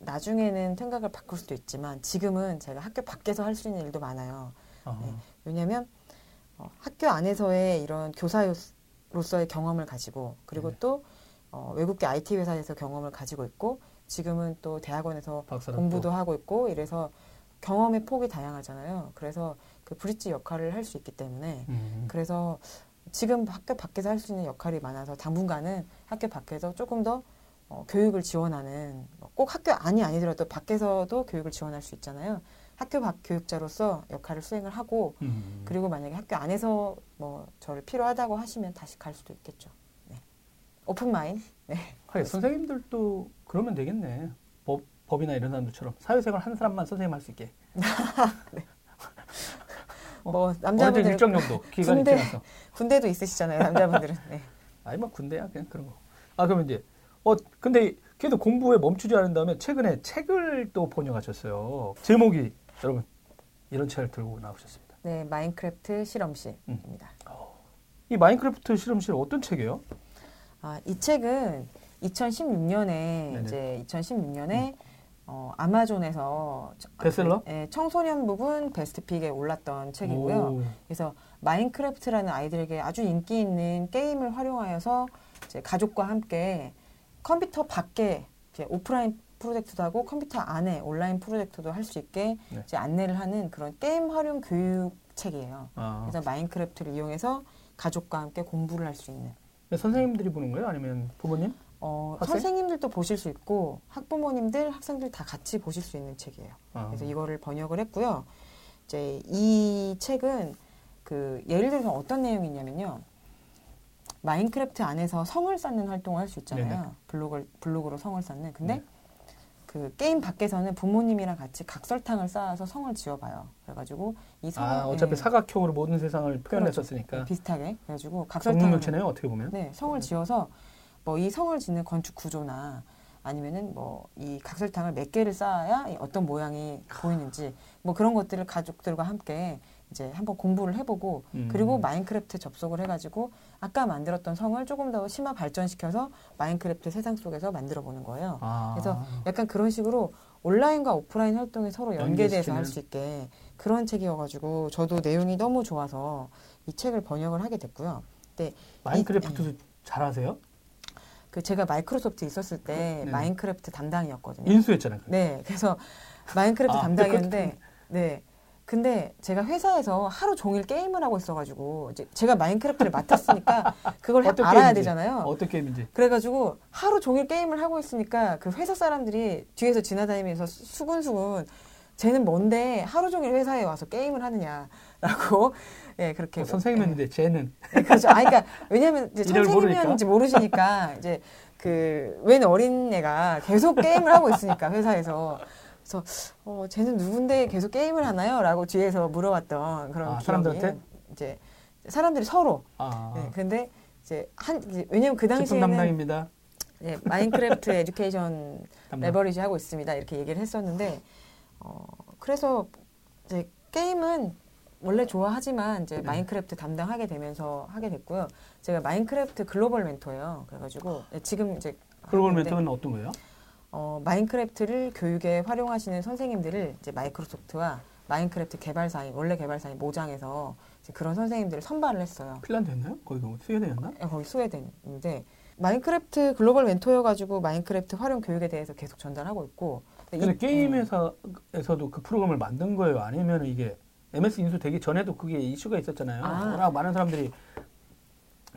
나중에는 생각을 바꿀 수도 있지만 지금은 제가 학교 밖에서 할 수 있는 일도 많아요. 네. 왜냐하면 학교 안에서의 이런 교사로서의 경험을 가지고 그리고 네. 또 외국계 IT 회사에서 경험을 가지고 있고 지금은 또 대학원에서 공부도 하고 있고 이래서 경험의 폭이 다양하잖아요. 그래서 그 브릿지 역할을 할 수 있기 때문에 그래서 지금 학교 밖에서 할 수 있는 역할이 많아서 당분간은 학교 밖에서 조금 더 교육을 지원하는 꼭 학교 안이 아니더라도 밖에서도 교육을 지원할 수 있잖아요. 학교 밖 교육자로서 역할을 수행을 하고 그리고 만약에 학교 안에서 뭐 저를 필요하다고 하시면 다시 갈 수도 있겠죠. 오픈 마인. 네. 아니, 선생님들도 그러면 되겠네. 법이나 이런 사람들처럼 사회생활 한 사람만 선생님 할 수 있게. 네. 뭐 남자분들은 일정 정도 기간이 지나서 군대도 있으시잖아요. 남자분들은. 네. 아니 뭐 군대야 그냥 그런 거. 아 그러면 이제 근데 계속 공부에 멈추지 않은 다음에 최근에 책을 또 번역하셨어요. 제목이 여러분 이런 책을 들고 나오셨습니다. 네, 마인크래프트 실험실입니다. 이 마인크래프트 실험실 어떤 책이에요? 아, 이 책은 2016년에 네네. 이제 2016년에 아마존에서 베스트셀러? 네, 청소년 부분 베스트픽에 올랐던 책이고요. 그래서 마인크래프트라는 아이들에게 아주 인기 있는 게임을 활용하여서 이제 가족과 함께 컴퓨터 밖에 이제 오프라인 프로젝트도 하고 컴퓨터 안에 온라인 프로젝트도 할 수 있게 네. 이제 안내를 하는 그런 게임 활용 교육 책이에요. 그래서 마인크래프트를 이용해서 가족과 함께 공부를 할 수 있는. 선생님들이 보는 거예요? 아니면 부모님? 선생님들도 보실 수 있고 학부모님들, 학생들 다 같이 보실 수 있는 책이에요. 그래서 이거를 번역을 했고요. 이제 이 책은 그 예를 들어서 어떤 내용이 있냐면요. 마인크래프트 안에서 성을 쌓는 활동을 할 수 있잖아요. 네네. 블록으로 성을 쌓는. 근데 네. 그 게임 밖에서는 부모님이랑 같이 각설탕을 쌓아서 성을 지어봐요. 그래가지고 이 성 어차피 사각형으로 모든 세상을 표현했었으니까 비슷하게 그래가지고 각설탕을 정육면체네요 어떻게 보면. 네, 성을 지어서 뭐 이 성을 짓는 건축 구조나 아니면은 뭐 이 각설탕을 몇 개를 쌓아야 어떤 모양이 보이는지 뭐 그런 것들을 가족들과 함께 이제 한번 공부를 해보고 그리고 마인크래프트 접속을 해가지고 아까 만들었던 성을 조금 더 심화 발전시켜서 마인크래프트 세상 속에서 만들어보는 거예요. 그래서 약간 그런 식으로 온라인과 오프라인 활동이 서로 연계돼서 할 수 있게 그런 책이어가지고 저도 내용이 너무 좋아서 이 책을 번역을 하게 됐고요. 근데 마인크래프트도 잘하세요? 그 제가 마이크로소프트 있었을 때 네. 마인크래프트 담당이었거든요. 인수했잖아요. 네, 그래서 마인크래프트 담당이었는데, 네. 근데 제가 회사에서 하루 종일 게임을 하고 있어가지고 이제 제가 마인크래프트를 맡았으니까 그걸 알아야 되잖아요. 어떤 게임인지. 그래가지고 하루 종일 게임을 하고 있으니까 그 회사 사람들이 뒤에서 지나다니면서 수근수근 쟤는 뭔데 하루 종일 회사에 와서 게임을 하느냐라고 예 그렇게 선생님인데 예. 쟤는 예, 그렇죠. 아 그러니까 왜냐하면 이제 선생님이었는지 모르시니까 이제 그 웬 어린 애가 계속 게임을 하고 있으니까 회사에서. 그래서 쟤는 누군데 계속 게임을 하나요?라고 뒤에서 물어봤던 그런 사람들한테 이제 사람들이 서로. 네, 근데 이제 왜냐면 그 당시에는 담당입니다. 네, 마인크래프트 에듀케이션 레버리지 하고 있습니다. 이렇게 얘기를 했었는데 그래서 이제 게임은 원래 좋아하지만 이제 마인크래프트 담당하게 되면서 하게 됐고요. 제가 마인크래프트 글로벌 멘토예요. 그래가지고 지금 이제 글로벌 멘토는 어떤 거예요? 마인크래프트를 교육에 활용하시는 선생님들을 이제 마이크로소프트와 마인크래프트 개발사인 원래 개발사인 모장에서 이제 그런 선생님들을 선발을 했어요. 핀란드였나요? 거기 스웨덴이었나? 네, 거기 스웨덴인데 마인크래프트 글로벌 멘토여가지고 마인크래프트 활용 교육에 대해서 계속 전달하고 있고. 근데 게임 회사에서도 그 프로그램을 만든 거예요? 아니면 이게 MS 인수 되기 전에도 그게 이슈가 있었잖아요. 워낙 많은 사람들이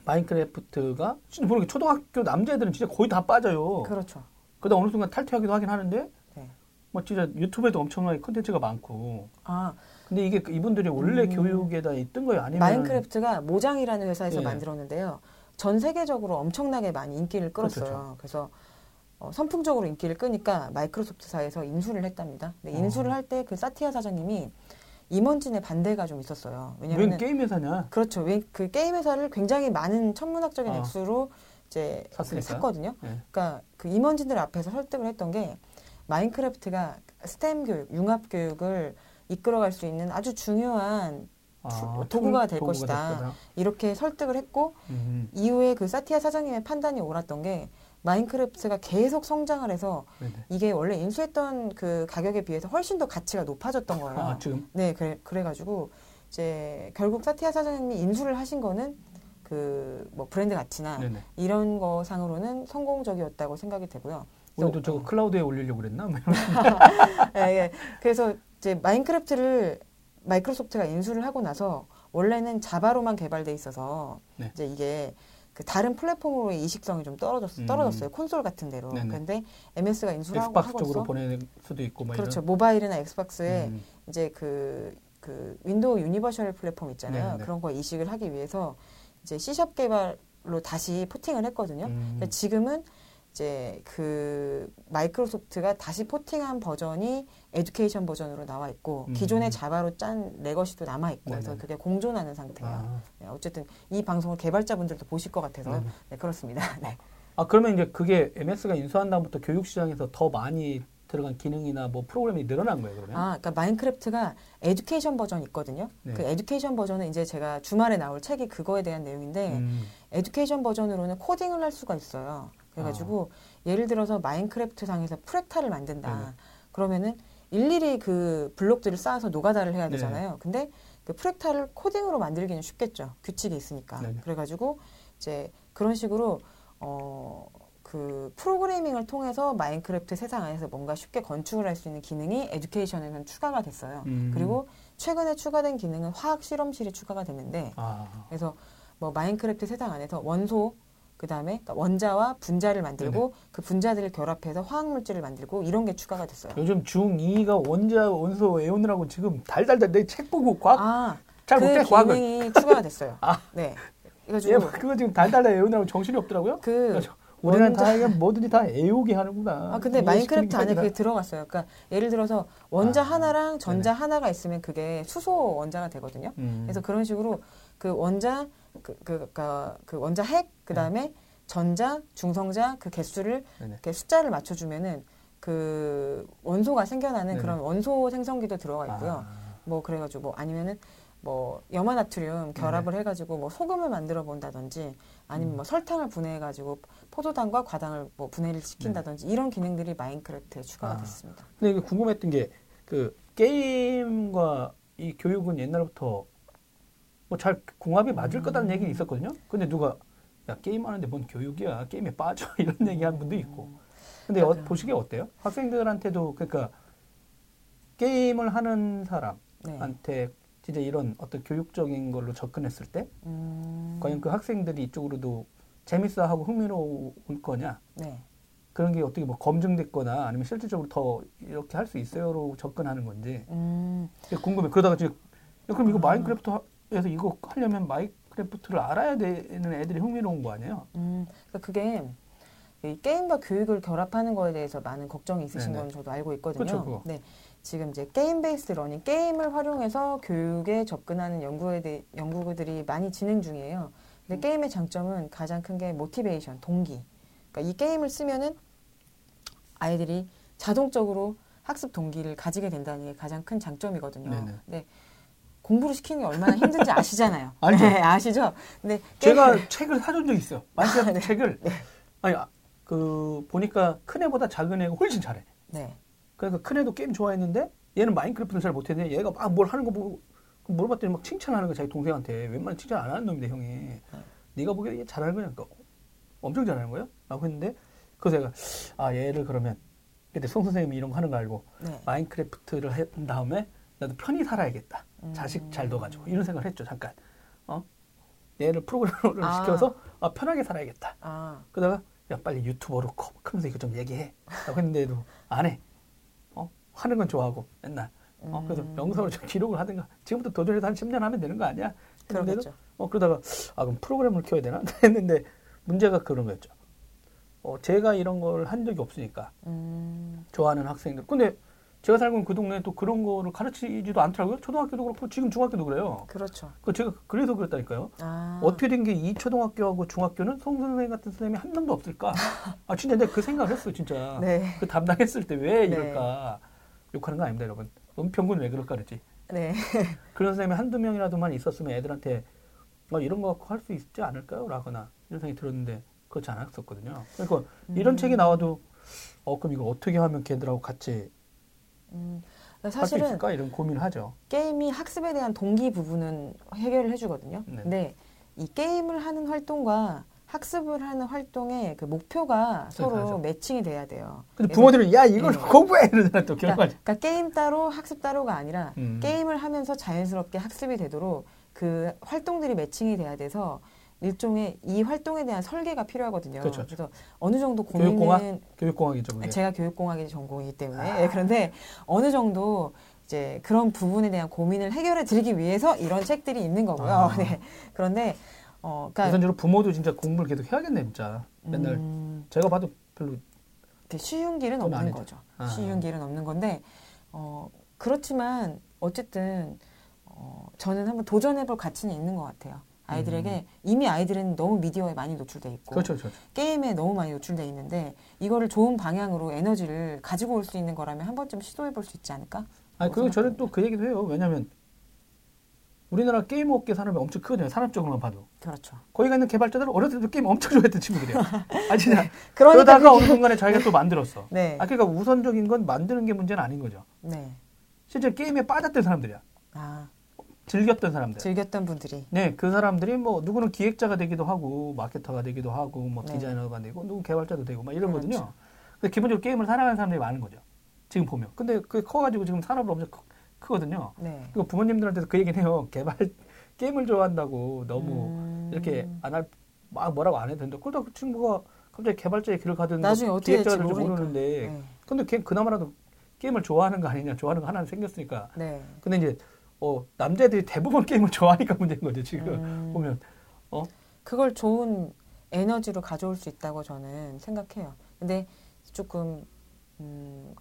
마인크래프트가 진짜 모르게 초등학교 남자애들은 진짜 거의 다 빠져요. 그렇죠. 그러다 어느 순간 탈퇴하기도 하긴 하는데, 네. 뭐 진짜 유튜브에도 엄청나게 컨텐츠가 많고. 근데 이게 이분들이 원래 교육에다 있던 거예요? 아니면 마인크래프트가 모장이라는 회사에서 예. 만들었는데요. 전 세계적으로 엄청나게 많이 인기를 끌었어요. 그렇죠. 그래서 선풍적으로 인기를 끄니까 마이크로소프트사에서 인수를 했답니다. 근데 인수를 할 때 그 사티아 사장님이 임원진의 반대가 좀 있었어요. 왜냐면 게임 회사냐? 그렇죠. 그 게임 회사를 굉장히 많은 천문학적인 액수로 이제 샀거든요. 네. 그러니까 그 임원진들 앞에서 설득을 했던 게 마인크래프트가 STEM 교육, 융합 교육을 이끌어갈 수 있는 아주 중요한 도구가 될 것이다. 이렇게 설득을 했고 이후에 그 사티아 사장님의 판단이 옳았던 게 마인크래프트가 계속 성장을 해서 네네. 이게 원래 인수했던 그 가격에 비해서 훨씬 더 가치가 높아졌던 거예요. 지금? 네, 그래가지고 이제 결국 사티아 사장님이 인수를 하신 거는. 그 뭐 브랜드 가치나 네네. 이런 거 상으로는 성공적이었다고 생각이 되고요. 오늘도 저거 클라우드에 올리려고 그랬나? 예, 예. 그래서 이제 마인크래프트를 마이크로소프트가 인수를 하고 나서 원래는 자바로만 개발돼 있어서 네. 이제 이게 그 다른 플랫폼으로의 이식성이 좀 떨어졌어요. 콘솔 같은 데로. 그런데 MS가 인수를 하고 엑스박스 쪽으로 보낼 수도 있고 뭐 그렇죠. 이런. 모바일이나 엑스박스에 이제 그 윈도우 유니버셜 플랫폼 있잖아요. 네네. 그런 거 이식을 하기 위해서. 이제 C# 개발로 다시 포팅을 했거든요. 지금은 이제 그 마이크로소프트가 다시 포팅한 버전이 에듀케이션 버전으로 나와 있고 기존의 자바로 짠 레거시도 남아 있고 그래서 그게 공존하는 상태예요. 네, 어쨌든 이 방송을 개발자분들도 보실 것 같아서 네, 그렇습니다. 네. 그러면 이제 그게 MS가 인수한 다음부터 교육 시장에서 더 많이 들어간 기능이나 뭐 프로그램이 늘어난 거예요, 그러면? 그러니까 마인크래프트가 에듀케이션 버전이 있거든요. 네. 그 에듀케이션 버전은 이제 제가 주말에 나올 책이 그거에 대한 내용인데 에듀케이션 버전으로는 코딩을 할 수가 있어요. 그래가지고 예를 들어서 마인크래프트 상에서 프랙탈을 만든다. 네네. 그러면은 일일이 그 블록들을 쌓아서 노가다를 해야 되잖아요. 네네. 근데 그 프랙탈을 코딩으로 만들기는 쉽겠죠. 규칙이 있으니까. 네네. 그래가지고 이제 그런 식으로 그 프로그래밍을 통해서 마인크래프트 세상 안에서 뭔가 쉽게 건축을 할 수 있는 기능이 에듀케이션에는 추가가 됐어요. 그리고 최근에 추가된 기능은 화학 실험실이 추가가 됐는데 그래서 뭐 마인크래프트 세상 안에서 원소 그다음에 그러니까 원자와 분자를 만들고 네네. 그 분자들을 결합해서 화학물질을 만들고 이런 게 추가가 됐어요. 요즘 중2가 원자 원소 외우느라고 지금 달달달 내 책 보고 과학 잘 못해 과학을. 그 기능이 추가가 됐어요. 네. 그래가지고 그거 지금 달달달 외우느라고 정신이 없더라고요. 우리는 다 이게 뭐든지 다 애우게 하는구나. 근데 마인크래프트 안에 그게 들어갔어요. 그러니까 예를 들어서 원자 하나랑 전자 네네. 하나가 있으면 그게 수소 원자가 되거든요. 그래서 그런 식으로 그 원자 그 원자 핵 그다음에 네. 전자, 중성자 그 개수를 네네. 이렇게 숫자를 맞춰 주면은 그 원소가 생겨나는 네네. 그런 원소 생성기도 들어가 있고요. 뭐 그래 가지고 뭐 아니면은 뭐 염화나트륨 결합을 해 가지고 뭐 소금을 만들어 본다든지 아니면 뭐 설탕을 분해해가지고 포도당과 과당을 뭐 분해를 시킨다든지 이런 기능들이 마인크래프트에 추가가 됐습니다. 근데 이게 궁금했던 게 그 게임과 이 교육은 옛날부터 뭐 잘 궁합이 맞을 거다는 얘기는 있었거든요. 근데 누가 야, 게임하는데 뭔 교육이야, 게임에 빠져 이런 얘기하는 분도 있고. 근데 보시기에 어때요? 학생들한테도 그러니까 게임을 하는 사람한테 진짜 이런 어떤 교육적인 걸로 접근했을 때 과연 그 학생들이 이쪽으로도 재밌어하고 흥미로울 거냐. 네. 그런 게 어떻게 뭐 검증됐거나 아니면 실질적으로 더 이렇게 할 수 있어요로 접근하는 건지 궁금해. 그러다가 지금 그럼 이거 마인크래프트에서 이거 하려면 마인크래프트를 알아야 되는 애들이 흥미로운 거 아니에요? 그러니까 그게 이 게임과 교육을 결합하는 거에 대해서 많은 걱정이 있으신 건 저도 알고 있거든요. 그쵸, 네. 지금 이제 게임 베이스드 러닝, 게임을 활용해서 교육에 접근하는 연구들이 많이 진행 중이에요. 근데 게임의 장점은 가장 큰 게 모티베이션, 동기. 그러니까 이 게임을 쓰면은 아이들이 자동적으로 학습 동기를 가지게 된다는 게 가장 큰 장점이거든요. 네네. 네. 공부를 시키는 게 얼마나 힘든지 아시잖아요. 알죠. 네, 아시죠? 근데 제가 책을 사준 적 있어요. 마인크래프트 책을. 네. 아니, 그 보니까 큰 애보다 작은 애가 훨씬 잘해. 네. 그러니까 큰 애도 게임 좋아했는데 얘는 마인크래프트는 잘 못했는데 얘가 막 뭘 하는 거 보고 물어봤더니 막 칭찬하는 거 자기 동생한테. 웬만한 칭찬 안 하는 놈인데 형이. 네가 보기에 얘 잘하는 거니까 엄청 잘하는 거예요? 라고 했는데 그래서 내가 아 얘를 그러면 그때 송 선생님이 이런 거 하는 거 알고 네. 마인크래프트를 한 다음에 나도 편히 살아야겠다. 자식 잘 둬가지고 이런 생각을 했죠. 잠깐. 얘를 프로그래머를 시켜서 편하게 살아야겠다. 그러다가 야 빨리 유튜버로 커. 그러면서 이거 좀 얘기해. 라고 했는데도 안 해. 하는 건 좋아하고 맨날. 그래서 영상으로 좀 기록을 하든가. 지금부터 도전해서 한 10년 하면 되는 거 아니야? 그런데도 그러다가 아 그럼 프로그램을 키워야 되나? 했는데 문제가 그런 거였죠. 제가 이런 걸 한 적이 없으니까 좋아하는 학생들. 근데 제가 살고 있는 그 동네에 또 그런 거를 가르치지도 않더라고요. 초등학교도 그렇고 지금 중학교도 그래요. 그렇죠. 제가 그래서 그랬다니까요. 어떻게 된 게 이 초등학교하고 중학교는 송 선생님 같은 선생님이 한 명도 없을까? 아 진짜 내가 그 생각을 했어 진짜. 네. 그 담당했을 때 왜 이럴까? 네. 욕하는 거 아닙니다 여러분. 은평군 왜 그럴까 그랬지. 네. 그런 선생님이 한두 명이라도만 있었으면 애들한테 이런 거 할 수 있지 않을까요? 라거나 이런 생각이 들었는데 그렇지 않았었거든요. 그러니까 이런 책이 나와도 그럼 이거 어떻게 하면 걔들하고 같이 그러니까 사실은 할 수 있을까? 이런 고민을 하죠. 게임이 학습에 대한 동기 부분은 해결을 해주거든요. 네. 근데 이 게임을 하는 활동과 학습을 하는 활동의 그 목표가 서로 다르죠. 매칭이 돼야 돼요. 근데 부모들은 야 이걸 공부해 이러잖아 또 결과가. 그러니까 게임 따로 학습 따로가 아니라 게임을 하면서 자연스럽게 학습이 되도록 그 활동들이 매칭이 돼야 돼서 일종의 이 활동에 대한 설계가 필요하거든요. 그렇죠. 그래서 어느 정도 고민은 교육공학이죠. 그게. 제가 교육공학이 전공이기 때문에 네, 그런데 어느 정도 이제 그런 부분에 대한 고민을 해결해 드리기 위해서 이런 책들이 있는 거고요. 네. 그런데 그러니까 우선적으로 부모도 진짜 공부를 계속 해야겠네 진짜. 맨날 제가 봐도 별로 쉬운 길은 없는 거죠. 쉬운 길은 없는 건데 그렇지만 어쨌든 저는 한번 도전해볼 가치는 있는 것 같아요. 아이들에게 이미 아이들은 너무 미디어에 많이 노출돼 있고 그렇죠, 그렇죠. 게임에 너무 많이 노출돼 있는데 이거를 좋은 방향으로 에너지를 가지고 올 수 있는 거라면 한 번쯤 시도해 볼 수 있지 않을까? 그리고 저는 또 그 얘기도 해요. 왜냐하면 우리나라 게임 업계 산업이 엄청 크거든요. 산업적으로만 봐도. 그렇죠. 거기가 있는 개발자들은 어렸을 때도 게임 엄청 좋아했던 친구들이에요. 아 진짜. 네. 그러다가 어느 순간에 자기가 또 만들었어. 네. 그러니까 우선적인 건 만드는 게 문제는 아닌 거죠. 네. 실제 게임에 빠졌던 사람들이야. 즐겼던 사람들. 즐겼던 분들이. 네, 그 사람들이 뭐, 누구는 기획자가 되기도 하고, 마케터가 되기도 하고, 뭐, 디자이너가 되고, 누구 개발자도 되고, 막 이런 거거든요. 근데 기본적으로 게임을 사랑하는 사람들이 많은 거죠. 지금 보면. 근데 그게 커가지고 지금 산업으로 엄청 크거든요. 네. 그리고 부모님들한테도 그 얘기는 해요. 게임을 좋아한다고 너무 이렇게 안 막 뭐라고 안 해도 된다. 그러다 그 친구가 갑자기 개발자의 길을 가든 나중에 어떻게 될지 모르는데. 네. 근데 걔 그나마라도 게임을 좋아하는 거 아니냐, 좋아하는 거 하나 생겼으니까. 네. 근데 이제, 남자들이 대부분 게임을 좋아하니까 문제인 거죠, 지금 보면. 그걸 좋은 에너지로 가져올 수 있다고 저는 생각해요. 근데 조금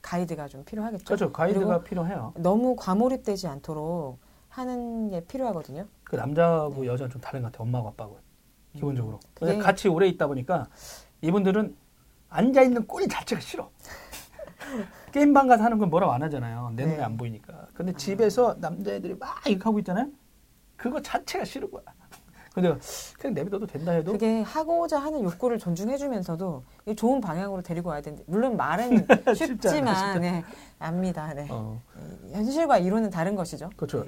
가이드가 좀 필요하겠죠. 그렇죠, 가이드가 필요해요. 너무 과몰입되지 않도록 하는 게 필요하거든요. 그 남자하고 여자는 좀 다른 것 같아요, 엄마하고 아빠하고 기본적으로. 같이 오래 있다 보니까 이분들은 앉아있는 꼴이 자체가 싫어. 게임방 가서 하는 건 뭐라고 안 하잖아요. 내 눈에 안 보이니까. 근데 집에서 남자애들이 막 이렇게 하고 있잖아요. 그거 자체가 싫은 거야. 근데 그냥 내비둬도 된다 해도. 그게 하고자 하는 욕구를 존중해주면서도 좋은 방향으로 데리고 와야 되는데. 물론 말은 쉽지만 네, 압니다. 네. 현실과 이론은 다른 것이죠. 그렇죠.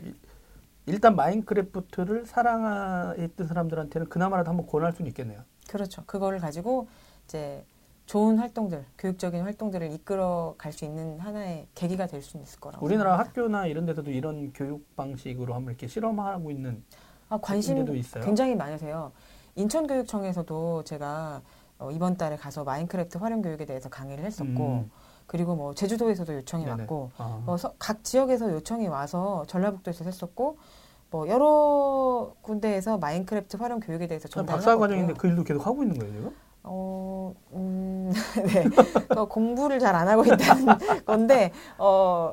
일단 마인크래프트를 사랑했던 사람들한테는 그나마라도 한번 권할 수는 있겠네요. 그렇죠. 그거를 가지고 이제 좋은 활동들, 교육적인 활동들을 이끌어 갈 수 있는 하나의 계기가 될 수 있을 거라고. 우리나라 생각합니다. 학교나 이런 데서도 이런 교육 방식으로 한번 이렇게 실험하고 있는 관심이 굉장히 많으세요. 인천교육청에서도 제가 이번 달에 가서 마인크래프트 활용 교육에 대해서 강의를 했었고 그리고 뭐 제주도에서도 요청이 네네. 왔고 뭐 각 지역에서 요청이 와서 전라북도에서 했었고 뭐 여러 군데에서 마인크래프트 활용 교육에 대해서 전달을 박사 과정인데 그 일도 계속 하고 있는 거예요, 지금? 네. 공부를 잘 안 하고 있다는 건데,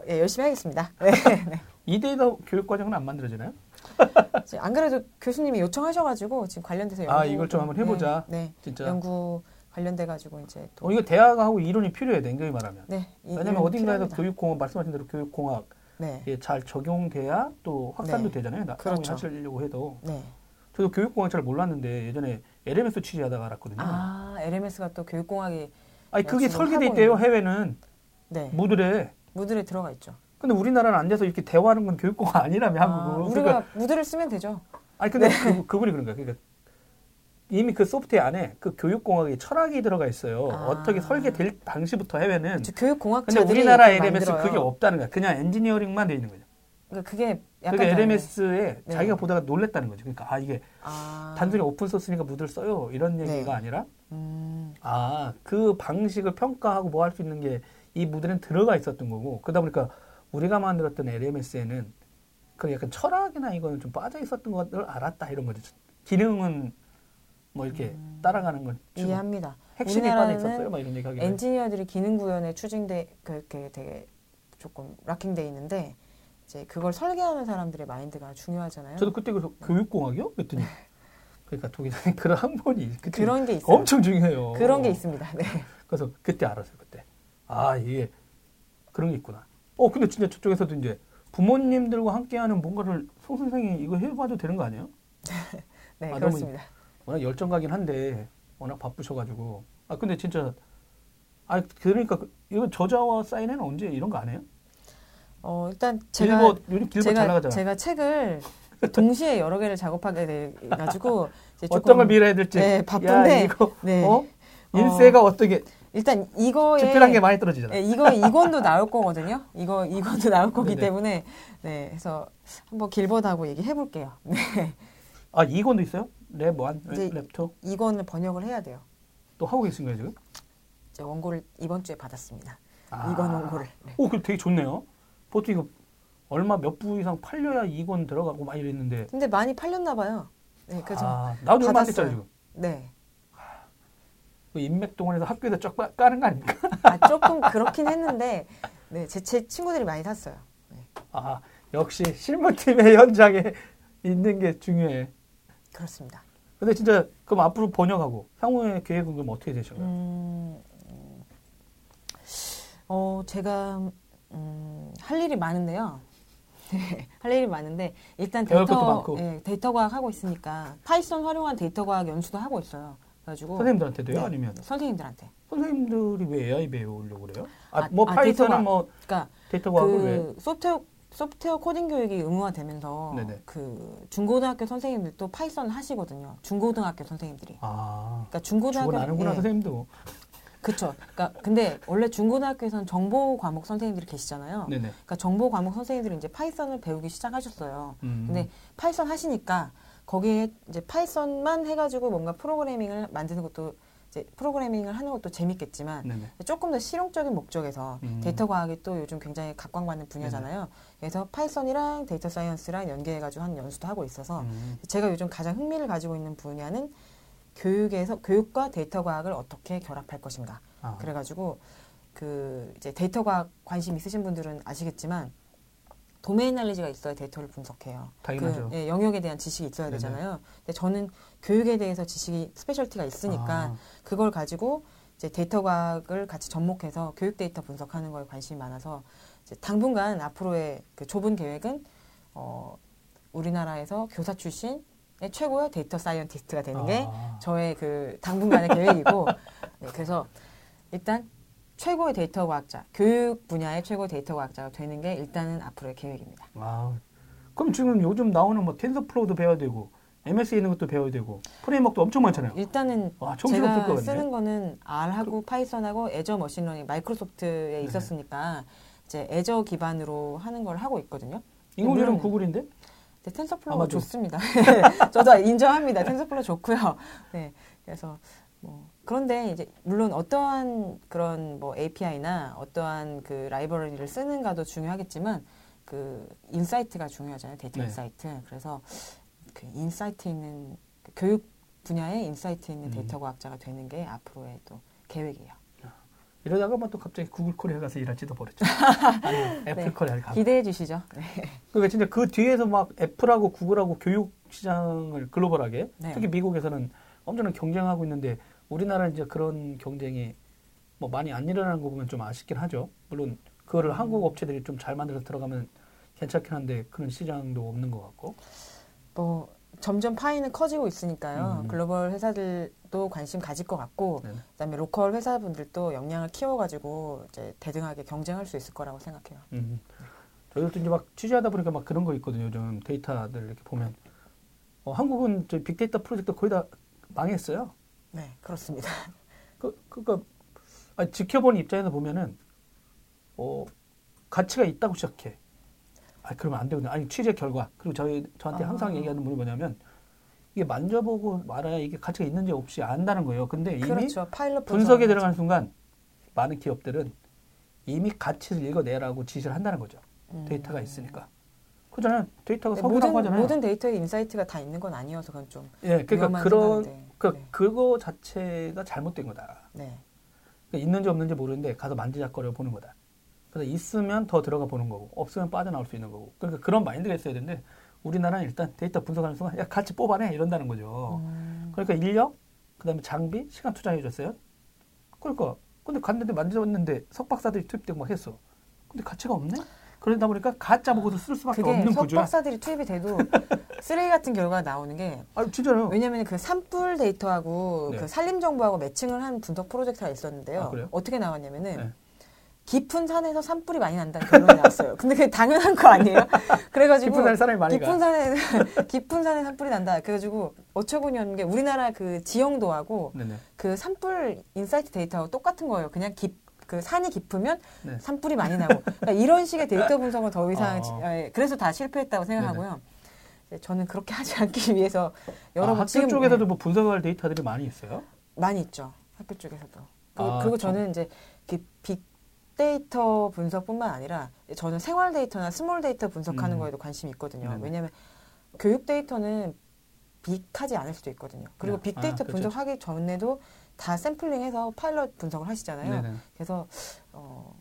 예, 열심히 하겠습니다. 네. 네. 2대1 교육과정은 안 만들어지나요? 안 그래도 교수님이 요청하셔가지고, 지금 관련돼서 연구. 아, 이걸 좀 한번 해보자. 네. 진짜. 연구 관련돼가지고, 이제. 또. 이거 대학하고 이론이 필요해, 냉정히 말하면. 네. 왜냐면 어딘가에서 필요합니다. 교육공학, 말씀하신 대로 교육공학. 네. 예, 잘 적용돼야 또 확산도 네. 되잖아요. 그렇죠. 하시려고 해도. 네. 저도 교육공학 잘 몰랐는데, 예전에 LMS 취재하다가 알았거든요. 아, LMS가 또 교육공학이. 아니, 그게 설계돼 있대요, 해외는. 네. 무들에. 무들에 들어가 있죠. 근데 우리나라는 안 돼서 이렇게 대화하는 건 교육공학 아니라며, 한국은. 우리가 그러니까, 무들을 쓰면 되죠. 아니, 근데 네. 그분이 그런 거야. 그러니까 이미 그 소프트웨어 안에 그 교육공학의 철학이 들어가 있어요. 어떻게 설계될 당시부터 해외는. 그렇죠, 교육공학자들이. 근데 우리나라 LMS 만들어요. 그게 없다는 거야. 그냥 엔지니어링만 돼 있는 거죠. 그러니까 그게 약간 그러니까 LMS에 네. 자기가 보다가 놀랬다는 거죠. 그러니까 이게 단순히 오픈 소스니까 무들 써요 이런 얘기가 네. 아니라 그 방식을 평가하고 뭐 할 수 있는 게 이 무들에는 들어가 있었던 거고 그러다 보니까 우리가 만들었던 LMS에는 그 약간 철학이나 이거는 좀 빠져 있었던 것을 알았다 이런 거죠. 기능은 뭐 이렇게 따라가는 건 이해합니다. 핵심이 빠져 있었어요, 막 이런 얘기 하기는. 엔지니어들이 기능 구현에 추진돼 그렇게 되게 조금 락킹돼 있는데. 이제 그걸 설계하는 사람들의 마인드가 중요하잖아요. 저도 그때 그래서 교육공학이요? 그랬더니 그러니까 독일에 그런 학문이 그런 게 있어요. 엄청 중요해요. 그런 게 있습니다. 네. 그래서 그때 알았어요. 그때 이게 그런 게 있구나. 근데 진짜 저쪽에서도 이제 부모님들과 함께하는 뭔가를 송 선생이 이거 해봐도 되는 거 아니에요? 네, 그렇습니다. 워낙 열정가긴 한데 워낙 바쁘셔가지고 근데 진짜 그러니까 이거 저자와 사인회는 언제 이런 거 안 해요? 일단 제가 책을 동시에 여러 개를 작업하게 돼가지고 어떤 걸 밀어야 될지 네, 바쁜데 이거 네. 인쇄가 어떻게 일단 이거에 집필한 게 많이 떨어지잖아요. 네, 이거 이권도 나올 거거든요. 이거 이권도 나올 거기 네네. 때문에 네, 그래서 한번 길벗하고 얘기해 볼게요. 네. 이권도 있어요? 랩1, 랩2 이권을 번역을 해야 돼요. 또 하고 계신 거예요 지금? 이제 원고를 이번 주에 받았습니다. 이권 원고를. 네. 그 되게 좋네요. 보통 이거 얼마 몇 부 이상 팔려야 2권 들어가고 막 이랬는데. 근데 많이 팔렸나 봐요. 네, 그죠. 나도 얼마 안 됐잖아요, 지금. 네. 그 인맥동원에서 학교에다 쫙 까는 거 아닙니까? 조금 그렇긴 했는데, 네, 제 친구들이 많이 샀어요. 네. 역시 실무팀의 현장에 있는 게 중요해. 그렇습니다. 근데 진짜 그럼 앞으로 번역하고 향후의 계획은 그럼 어떻게 되셔요? 제가. 할 일이 많은데요. 네, 할 일이 많은데 일단 데이터 과학 하고 있으니까 파이썬 활용한 데이터 과학 연수도 하고 있어요. 그래가지고 선생님들한테도요? 네. 아니면 선생님들한테. 선생님들이 왜 AI 배우려고 그래요? 파이썬은 뭐 그러니까 데이터 과학을 왜? 소프트웨어 코딩 교육이 의무화되면서 네네. 그 중고등학교 선생님들도 파이썬 하시거든요. 중고등학교 선생님들이. 그러니까 중고등학교 아는구나 예. 선생님도. 그렇죠. 그러니까 근데 원래 중고등학교에서는 정보 과목 선생님들이 계시잖아요. 네네. 그러니까 정보 과목 선생님들이 이제 파이썬을 배우기 시작하셨어요. 근데 파이썬 하시니까 거기에 이제 파이썬만 해가지고 뭔가 프로그래밍을 만드는 것도 이제 프로그래밍을 하는 것도 재밌겠지만 네네. 조금 더 실용적인 목적에서 데이터 과학이 또 요즘 굉장히 각광받는 분야잖아요. 네네. 그래서 파이썬이랑 데이터 사이언스랑 연계해가지고 한 연수도 하고 있어서 제가 요즘 가장 흥미를 가지고 있는 분야는 교육과 데이터 과학을 어떻게 결합할 것인가. 그래가지고 그 이제 데이터 과학 관심 있으신 분들은 아시겠지만 도메인 날리지가 있어야 데이터를 분석해요. 당연하죠. 예, 영역에 대한 지식이 있어야 되잖아요. 근데 저는 교육에 대해서 지식이 스페셜티가 있으니까 그걸 가지고 이제 데이터 과학을 같이 접목해서 교육 데이터 분석하는 거에 관심이 많아서 이제 당분간 앞으로의 그 좁은 계획은 우리나라에서 교사 출신 최고의 데이터 사이언티스트가 되는 게 저의 그 당분간의 계획이고 네, 그래서 일단 최고의 데이터 과학자 교육 분야의 최고의 데이터 과학자가 되는 게 일단은 앞으로의 계획입니다. 그럼 지금 요즘 나오는 뭐 텐서플로우도 배워야 되고 MS에 있는 것도 배워야 되고 프레임워크도 엄청 많잖아요. 일단은 제가 쓰는 거는 R하고 파이썬하고 애저 머신러닝 마이크로소프트에 네. 있었으니까 이제 애저 기반으로 하는 걸 하고 있거든요. 인공지능 구글인데? 네, 텐서플로우 좋습니다. 저도 인정합니다. 텐서플로우 좋고요. 네, 그래서 뭐 그런데 이제 물론 어떠한 그런 뭐 API나 어떠한 그 라이브러리를 쓰는가도 중요하겠지만 그 인사이트가 중요하잖아요. 데이터 네. 인사이트. 그래서 그 인사이트 있는 그 교육 분야에 인사이트 있는 데이터 과학자가 되는 게 앞으로의 또 계획이에요. 이러다가 또 갑자기 구글 코리아 가서 일할지도 모르죠. 애플 네. 코리아를 가고. 기대해 주시죠. 네. 그러니까 진짜 그 뒤에서 막 애플하고 구글하고 교육 시장을 글로벌하게 네. 특히 미국에서는 엄청난 경쟁하고 있는데 우리나라는 이제 그런 경쟁이 뭐 많이 안 일어나는 거 보면 좀 아쉽긴 하죠. 물론 그거를 한국 업체들이 좀 잘 만들어서 들어가면 괜찮긴 한데 그런 시장도 없는 것 같고. 뭐 점점 파이는 커지고 있으니까요. 글로벌 회사들도 관심 가질 것 같고 네네. 그다음에 로컬 회사분들도 역량을 키워가지고 이제 대등하게 경쟁할 수 있을 거라고 생각해요. 저희들도 이제 막 취재하다 보니까 막 그런 거 있거든요. 요즘 데이터들 이렇게 보면 한국은 저희 빅데이터 프로젝트 거의 다 망했어요. 네, 그렇습니다. 그러니까 지켜보는 입장에서 보면은 가치가 있다고 시작해. 그러면 안 되거든요. 아니 취재 결과 그리고 저한테 항상 얘기하는 분이 뭐냐면 이게 만져보고 말아야 이게 가치가 있는지 없이 안다는 거예요. 근데 이미 그렇죠. 파일럿 분석에 들어가는 순간 많은 기업들은 이미 가치를 읽어내라고 지시를 한다는 거죠. 데이터가 있으니까. 그잖아요. 데이터가 석유라고 하잖아요. 모든 데이터에 인사이트가 다 있는 건 아니어서 그건 좀 예, 그러니까 그런 그러니까 네. 그거 자체가 잘못된 거다. 네. 그러니까 있는지 없는지 모르는데 가서 만지작거려 보는 거다. 그래서 있으면 더 들어가 보는 거고 없으면 빠져나올 수 있는 거고 그러니까 그런 마인드가 있어야 되는데 우리나라는 일단 데이터 분석하는 순간 야 같이 뽑아내 이런다는 거죠. 그러니까 인력 그다음에 장비 시간 투자해줬어요. 그러니까 근데 갔는데 만져봤는데 석박사들이 투입되고 막 했어. 근데 가치가 없네. 그러다 보니까 가짜 보고서 쓸 수밖에 없는 구조야. 그게 석박사들이 투입이 돼도 쓰레기 같은 결과가 나오는 게 진짜요. 왜냐하면 그 산불 데이터하고 네. 그 산림 정보하고 매칭을 한 분석 프로젝트가 있었는데요. 어떻게 나왔냐면은 네. 깊은 산에서 산불이 많이 난다는 결론이 나왔어요. 근데 그게 당연한 거 아니에요? 그래가지고 깊은 산에 사람이 많이 깊은 산에 산불이 난다. 그래가지고 어처구니 없는 게 우리나라 그 지형도하고 네네. 그 산불 인사이트 데이터하고 똑같은 거예요. 그냥 그 산이 깊으면 네. 산불이 많이 나고 그러니까 이런 식의 데이터 분석은 더 이상 그래서 다 실패했다고 생각하고요. 네네. 저는 그렇게 하지 않기 위해서 여러 학교 지금, 쪽에서도 뭐 분석할 데이터들이 많이 있어요? 많이 있죠. 학교 쪽에서도. 그리고 저는 이제 빅데이터 분석뿐만 아니라 저는 생활 데이터나 스몰 데이터 분석하는 거에도 관심이 있거든요. 네네. 왜냐하면 교육 데이터는 빅하지 않을 수도 있거든요. 그리고 빅데이터 분석하기 전에도 다 샘플링해서 파일럿 분석을 하시잖아요. 네네. 그래서 뭐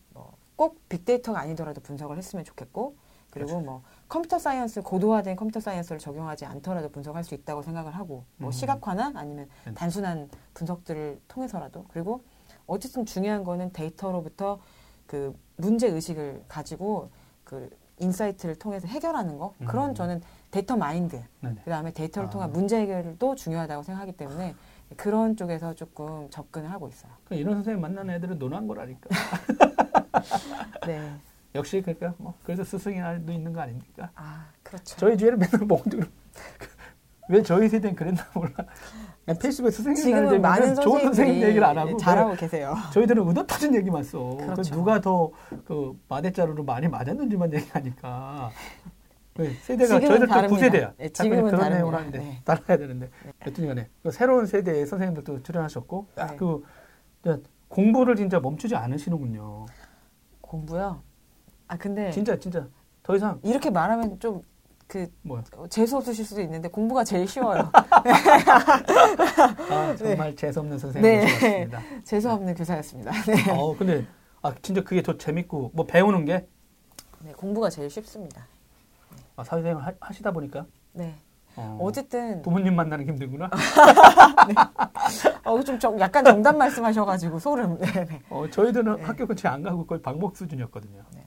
꼭 빅데이터가 아니더라도 분석을 했으면 좋겠고 그리고 그렇죠. 뭐 컴퓨터 사이언스 고도화된 컴퓨터 사이언스를 적용하지 않더라도 분석할 수 있다고 생각을 하고 뭐 시각화나 아니면 네네. 단순한 분석들을 통해서라도 그리고 어쨌든 중요한 거는 데이터로부터 그 문제 의식을 가지고 그 인사이트를 통해서 해결하는 거 그런 저는 데이터 마인드 네네. 그다음에 데이터를 통한 문제 해결도 중요하다고 생각하기 때문에 그런 쪽에서 조금 접근을 하고 있어요. 이런 선생님 만나는 애들은 논한 거라니까. 네. 역시 그러니까 뭐 그래서 스승이라도 있는 거 아닙니까? 그렇죠. 저희 주위에는 맨날 멍들어. 왜 저희 세대는 그랬나 몰라. 페이스북에 스승님들 많은 좋은 선생님 얘기를 안 하고 잘하고 계세요. 저희들은 의도 터진 얘기만 써. 그렇죠. 누가 더 그 마대자루로 많이 맞았는지만 얘기하니까. 네, 세대가 저희들도 9세대야. 네, 지금은 그런 내용을 하는데 네. 따라야 되는데 여튼간에 네. 새로운 세대의 선생님들도 출연하셨고 네. 그 공부를 진짜 멈추지 않으시는군요. 공부요? 근데 진짜 더 이상 이렇게 말하면 좀 재수 없으실 수도 있는데 공부가 제일 쉬워요. 정말 네. 재수 없는 선생님이셨습니다. 네. 재수 없는 교사였습니다. 네. 근데 진짜 그게 더 재밌고 뭐 배우는 게 네, 공부가 제일 쉽습니다. 사회생활 하시다 보니까 네 어쨌든 부모님 만나는 게 힘들구나. 네. 좀 약간 정답 말씀하셔가지고 소름. 네. 저희들은 네. 학교 근처에 안 가고 거의 방목 수준이었거든요. 네.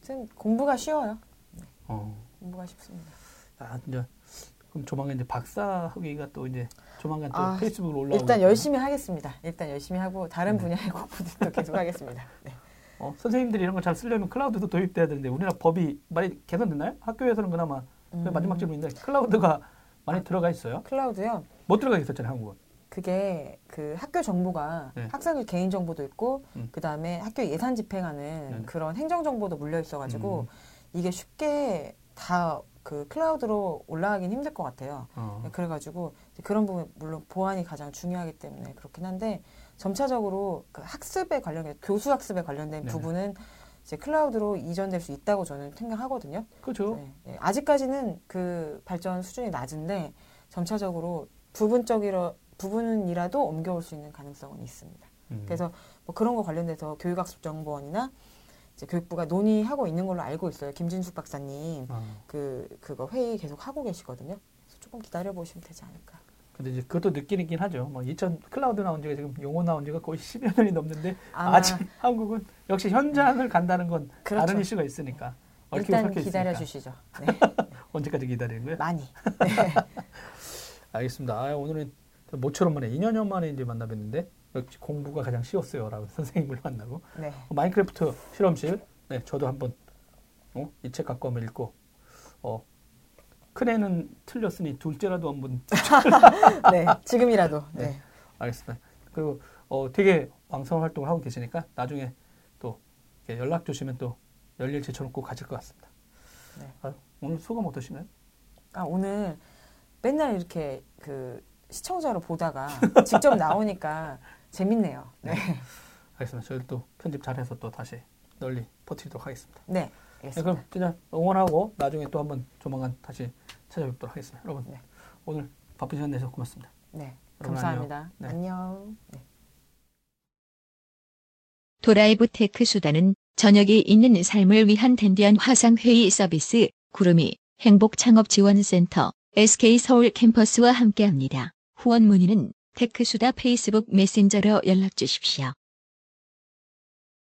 지금 공부가 쉬워요. 네. 공부가 쉽습니다. 이제 그럼 조만간 이제 박사 학위가 또 이제 조만간 또 페이스북으로 올라오고 일단 열심히 하겠습니다. 일단 열심히 하고 다른 분야의 공부도 계속 하겠습니다. 네. 선생님들이 이런 걸 잘 쓰려면 클라우드도 도입돼야 되는데 우리나라 법이 많이 개선됐나요? 학교에서는 그나마 마지막 질문인데 클라우드가 많이 들어가 있어요? 클라우드요? 못 들어가 있었잖아요, 한국은. 그게 그 학교 정보가 네. 학생들 개인 정보도 있고 그 다음에 학교 예산 집행하는 네. 그런 행정 정보도 물려 있어가지고 이게 쉽게 다 그 클라우드로 올라가긴 힘들 것 같아요. 그래가지고 그런 부분 물론 보안이 가장 중요하기 때문에 그렇긴 한데 점차적으로 그 학습에 관련된 교수 학습에 관련된 네네. 부분은 이제 클라우드로 이전될 수 있다고 저는 생각하거든요. 그렇죠. 네. 네. 아직까지는 그 발전 수준이 낮은데 점차적으로 부분이라도 옮겨올 수 있는 가능성은 있습니다. 그래서 뭐 그런 거 관련돼서 교육학습정보원이나 이제 교육부가 논의하고 있는 걸로 알고 있어요. 김진숙 박사님 그거 회의 계속 하고 계시거든요. 그래서 조금 기다려 보시면 되지 않을까. 근데 이제 그것도 느끼긴 하죠. 뭐 2000 클라우드 나온 지가 지금 용어 나온 지가 거의 10여 년이 넘는데 아직 한국은 역시 현장을 간다는 건 그렇죠. 다른 이슈가 있으니까. 일단 기다려 주시죠. 네. 언제까지 기다리는 거예요? 많이. 네. 알겠습니다. 오늘은 모처럼 만에 2년여 만에 이제 만나뵀는데 역시 공부가 가장 쉬웠어요라고 선생님을 만나고 네. 마인크래프트 실험실 네 저도 한번 이 책 갖고 한번 읽고 큰 애는 틀렸으니 둘째라도 한번 네 지금이라도 네. 네 알겠습니다. 그리고 되게 왕성한 활동을 하고 계시니까 나중에 또 연락 주시면 또 열일 제처럼 꼭 가질 것 같습니다. 네. 오늘 소감 어떠시나요? 오늘 맨날 이렇게 그 시청자로 보다가 직접 나오니까 재밌네요. 네. 네. 알겠습니다. 저희 또 편집 잘해서 또 다시 널리 퍼뜨리도록 하겠습니다. 네. 알겠습니다. 네, 그럼 진짜 응원하고 나중에 또 한번 조만간 다시 찾아뵙도록 하겠습니다. 여러분 네. 오늘 바쁜 시간 내주셔서 고맙습니다. 네. 감사합니다. 안녕. 네. 안녕. 네. 도라이브 테크 수다는 저녁이 있는 삶을 위한 댄디한 화상회의 서비스 구름이 행복창업지원센터 SK서울 캠퍼스와 함께합니다. 후원 문의는 테크수다 페이스북 메신저로 연락 주십시오.